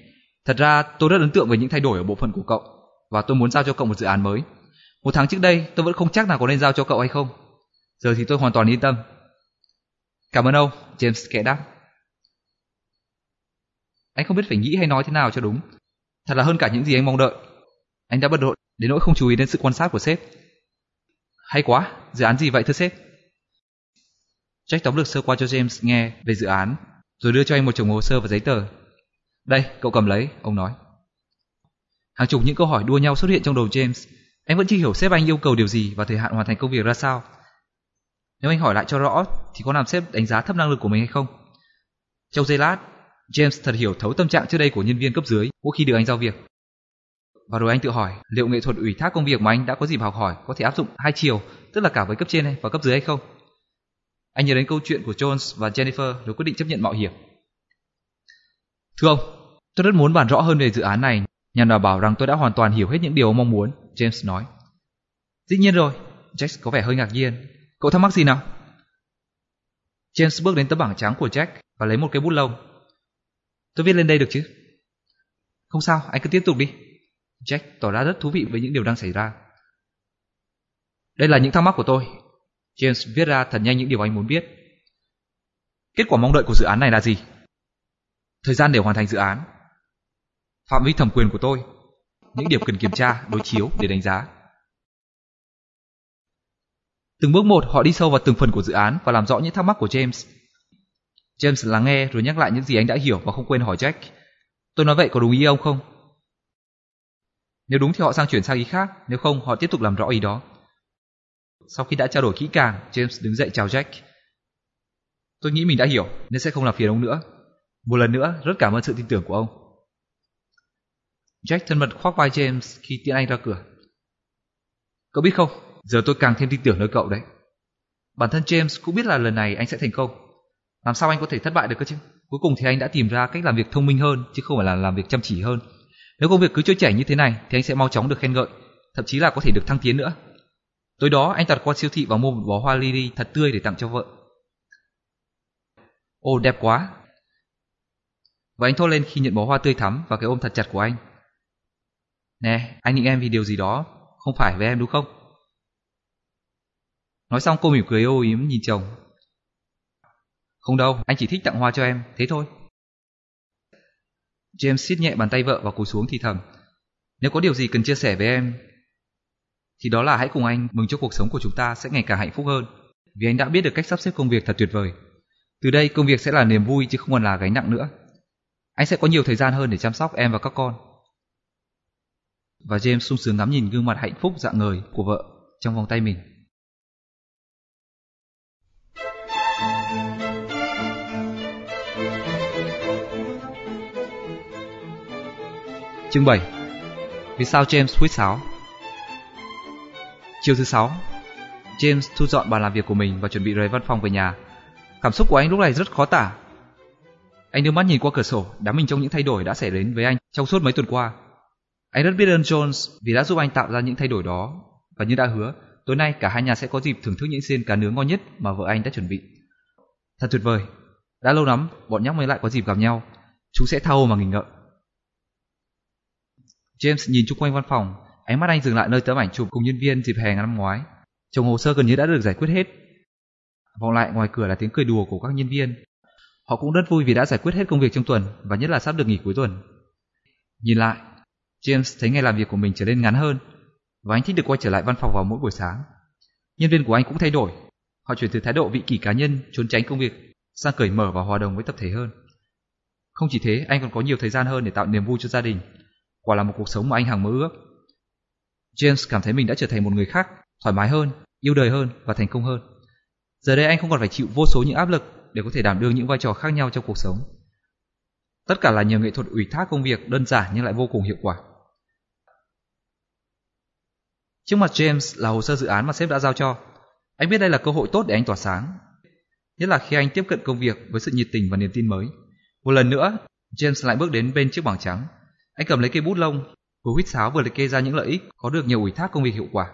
Thật ra tôi rất ấn tượng về những thay đổi ở bộ phận của cậu và tôi muốn giao cho cậu một dự án mới. Một tháng trước đây tôi vẫn không chắc là có nên giao cho cậu hay không. Giờ thì tôi hoàn toàn yên tâm. Cảm ơn ông, James kẽ đáp. Anh không biết phải nghĩ hay nói thế nào cho đúng. Thật là hơn cả những gì anh mong đợi. Anh đã bận rộn đến nỗi không chú ý đến sự quan sát của sếp. Hay quá, dự án gì vậy thưa sếp? Jack tóm lược sơ qua cho James nghe về dự án, rồi đưa cho anh một chồng hồ sơ và giấy tờ. Đây, cậu cầm lấy, ông nói. Hàng chục những câu hỏi đua nhau xuất hiện trong đầu James. Anh vẫn chưa hiểu sếp anh yêu cầu điều gì và thời hạn hoàn thành công việc ra sao. Nếu anh hỏi lại cho rõ thì có làm sếp đánh giá thấp năng lực của mình hay không? Trong giây lát, James thật hiểu thấu tâm trạng trước đây của nhân viên cấp dưới mỗi khi được anh giao việc. Và rồi anh tự hỏi liệu nghệ thuật ủy thác công việc mà anh đã có dịp học hỏi có thể áp dụng hai chiều, tức là cả với cấp trên và cấp dưới hay không? Anh nhớ đến câu chuyện của Jones và Jennifer rồi quyết định chấp nhận mạo hiểm. Thưa ông, tôi rất muốn bàn rõ hơn về dự án này nhằm đảm bảo rằng tôi đã hoàn toàn hiểu hết những điều ông mong muốn, James nói. Dĩ nhiên rồi, Jack có vẻ hơi ngạc nhiên. Cậu thắc mắc gì nào? James bước đến tấm bảng trắng của Jack và lấy một cái bút lông. Tôi viết lên đây được chứ? Không sao, anh cứ tiếp tục đi. Jack tỏ ra rất thú vị với những điều đang xảy ra. Đây là những thắc mắc của tôi. James viết ra thật nhanh những điều anh muốn biết. Kết quả mong đợi của dự án này là gì? Thời gian để hoàn thành dự án. Phạm vi thẩm quyền của tôi. Những điểm cần kiểm tra, đối chiếu để đánh giá. Từng bước một họ đi sâu vào từng phần của dự án và làm rõ những thắc mắc của James. James lắng nghe rồi nhắc lại những gì anh đã hiểu và không quên hỏi Jack. Tôi nói vậy có đúng ý ông không? Nếu đúng thì họ chuyển sang ý khác, nếu không họ tiếp tục làm rõ ý đó. Sau khi đã trao đổi kỹ càng, James đứng dậy chào Jack. Tôi nghĩ mình đã hiểu nên sẽ không làm phiền ông nữa. Một lần nữa, rất cảm ơn sự tin tưởng của ông. Jack thân mật khoác vai James khi tiễn anh ra cửa. Cậu biết không, giờ tôi càng thêm tin tưởng nơi cậu đấy. Bản thân James cũng biết là lần này anh sẽ thành công. Làm sao anh có thể thất bại được cơ chứ? Cuối cùng thì anh đã tìm ra cách làm việc thông minh hơn, chứ không phải là làm việc chăm chỉ hơn. Nếu công việc cứ trôi chảy như thế này thì anh sẽ mau chóng được khen ngợi, thậm chí là có thể được thăng tiến nữa. Tối đó anh tạt qua siêu thị và mua một bó hoa lily thật tươi để tặng cho vợ. Ồ, đẹp quá! Và anh thốt lên khi nhận bó hoa tươi thắm và cái ôm thật chặt của anh. Nè, anh định em vì điều gì đó, không phải với em đúng không? Nói xong cô mỉm cười âu yếm nhìn chồng. Không đâu, anh chỉ thích tặng hoa cho em, thế thôi. James siết nhẹ bàn tay vợ và cúi xuống thì thầm. Nếu có điều gì cần chia sẻ với em, thì đó là hãy cùng anh mừng cho cuộc sống của chúng ta sẽ ngày càng hạnh phúc hơn. Vì anh đã biết được cách sắp xếp công việc thật tuyệt vời. Từ đây công việc sẽ là niềm vui chứ không còn là gánh nặng nữa. Anh sẽ có nhiều thời gian hơn để chăm sóc em và các con. Và James sung sướng ngắm nhìn gương mặt hạnh phúc rạng ngời của vợ trong vòng tay mình. Chương 7. Vì sao James huýt sáo? Chiều thứ 6, James thu dọn bàn làm việc của mình và chuẩn bị rời văn phòng về nhà. Cảm xúc của anh lúc này rất khó tả. Anh đưa mắt nhìn qua cửa sổ, đắm mình trong những thay đổi đã xảy đến với anh trong suốt mấy tuần qua. Anh rất biết ơn Jones vì đã giúp anh tạo ra những thay đổi đó. Và như đã hứa, tối nay cả hai nhà sẽ có dịp thưởng thức những xiên cá nướng ngon nhất mà vợ anh đã chuẩn bị. Thật tuyệt vời, đã lâu lắm bọn nhóc mới lại có dịp gặp nhau. Chúng sẽ tha hồ mà nghịch ngợm. James nhìn chung quanh văn phòng, ánh mắt anh dừng lại nơi tấm ảnh chụp cùng nhân viên dịp hè năm ngoái. Chồng hồ sơ gần như đã được giải quyết hết. Vọng lại ngoài cửa là tiếng cười đùa của các nhân viên. Họ cũng rất vui vì đã giải quyết hết công việc trong tuần và nhất là sắp được nghỉ cuối tuần. Nhìn lại, James thấy ngày làm việc của mình trở nên ngắn hơn và anh thích được quay trở lại văn phòng vào mỗi buổi sáng. Nhân viên của anh cũng thay đổi. Họ chuyển từ thái độ vị kỷ cá nhân, trốn tránh công việc sang cởi mở và hòa đồng với tập thể hơn. Không chỉ thế, anh còn có nhiều thời gian hơn để tạo niềm vui cho gia đình. Quả là một cuộc sống mà anh hằng mơ ước. James cảm thấy mình đã trở thành một người khác, thoải mái hơn, yêu đời hơn và thành công hơn. Giờ đây anh không còn phải chịu vô số những áp lực để có thể đảm đương những vai trò khác nhau trong cuộc sống. Tất cả là nhờ nghệ thuật ủy thác công việc đơn giản nhưng lại vô cùng hiệu quả. Trước mặt James là hồ sơ dự án mà sếp đã giao cho. Anh biết đây là cơ hội tốt để anh tỏa sáng, nhất là khi anh tiếp cận công việc với sự nhiệt tình và niềm tin mới. Một lần nữa, James lại bước đến bên chiếc bảng trắng. Anh cầm lấy cây bút lông, vừa huýt sáo vừa liệt kê ra những lợi ích có được nhờ ủy thác công việc hiệu quả.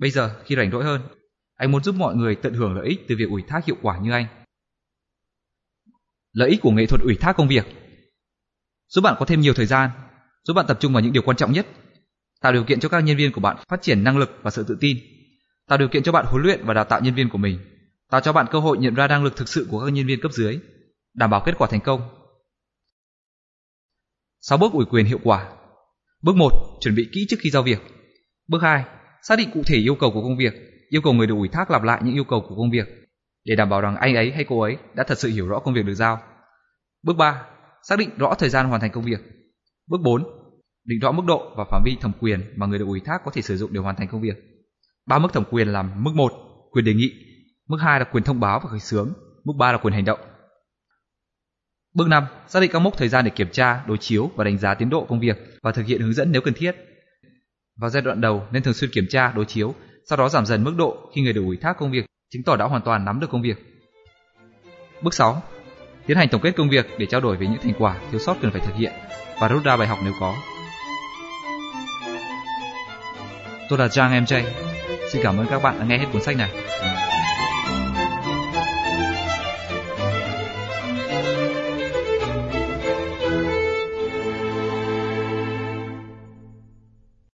Bây giờ, khi rảnh rỗi hơn, anh muốn giúp mọi người tận hưởng lợi ích từ việc ủy thác hiệu quả như anh. Lợi ích của nghệ thuật ủy thác công việc: giúp bạn có thêm nhiều thời gian, giúp bạn tập trung vào những điều quan trọng nhất, tạo điều kiện cho các nhân viên của bạn phát triển năng lực và sự tự tin, tạo điều kiện cho bạn huấn luyện và đào tạo nhân viên của mình, tạo cho bạn cơ hội nhận ra năng lực thực sự của các nhân viên cấp dưới, đảm bảo kết quả thành công. 6 bước ủy quyền hiệu quả. Bước 1, chuẩn bị kỹ trước khi giao việc. Bước 2, xác định cụ thể yêu cầu của công việc, yêu cầu người được ủy thác lặp lại những yêu cầu của công việc để đảm bảo rằng anh ấy hay cô ấy đã thật sự hiểu rõ công việc được giao. Bước 3, xác định rõ thời gian hoàn thành công việc. Bước 4, định rõ mức độ và phạm vi thẩm quyền mà người được ủy thác có thể sử dụng để hoàn thành công việc. 3 mức thẩm quyền là: mức 1, quyền đề nghị; mức 2 là quyền thông báo và khởi xướng; mức 3 là quyền hành động. Bước 5, xác định các mốc thời gian để kiểm tra, đối chiếu và đánh giá tiến độ công việc và thực hiện hướng dẫn nếu cần thiết. Vào giai đoạn đầu nên thường xuyên kiểm tra, đối chiếu, sau đó giảm dần mức độ khi người được ủy thác công việc chứng tỏ đã hoàn toàn nắm được công việc. Bước 6, tiến hành tổng kết công việc để trao đổi về những thành quả, thiếu sót cần phải thực hiện và rút ra bài học nếu có. Tôi là Trang Em Tray. Xin cảm ơn các bạn đã nghe hết cuốn sách này.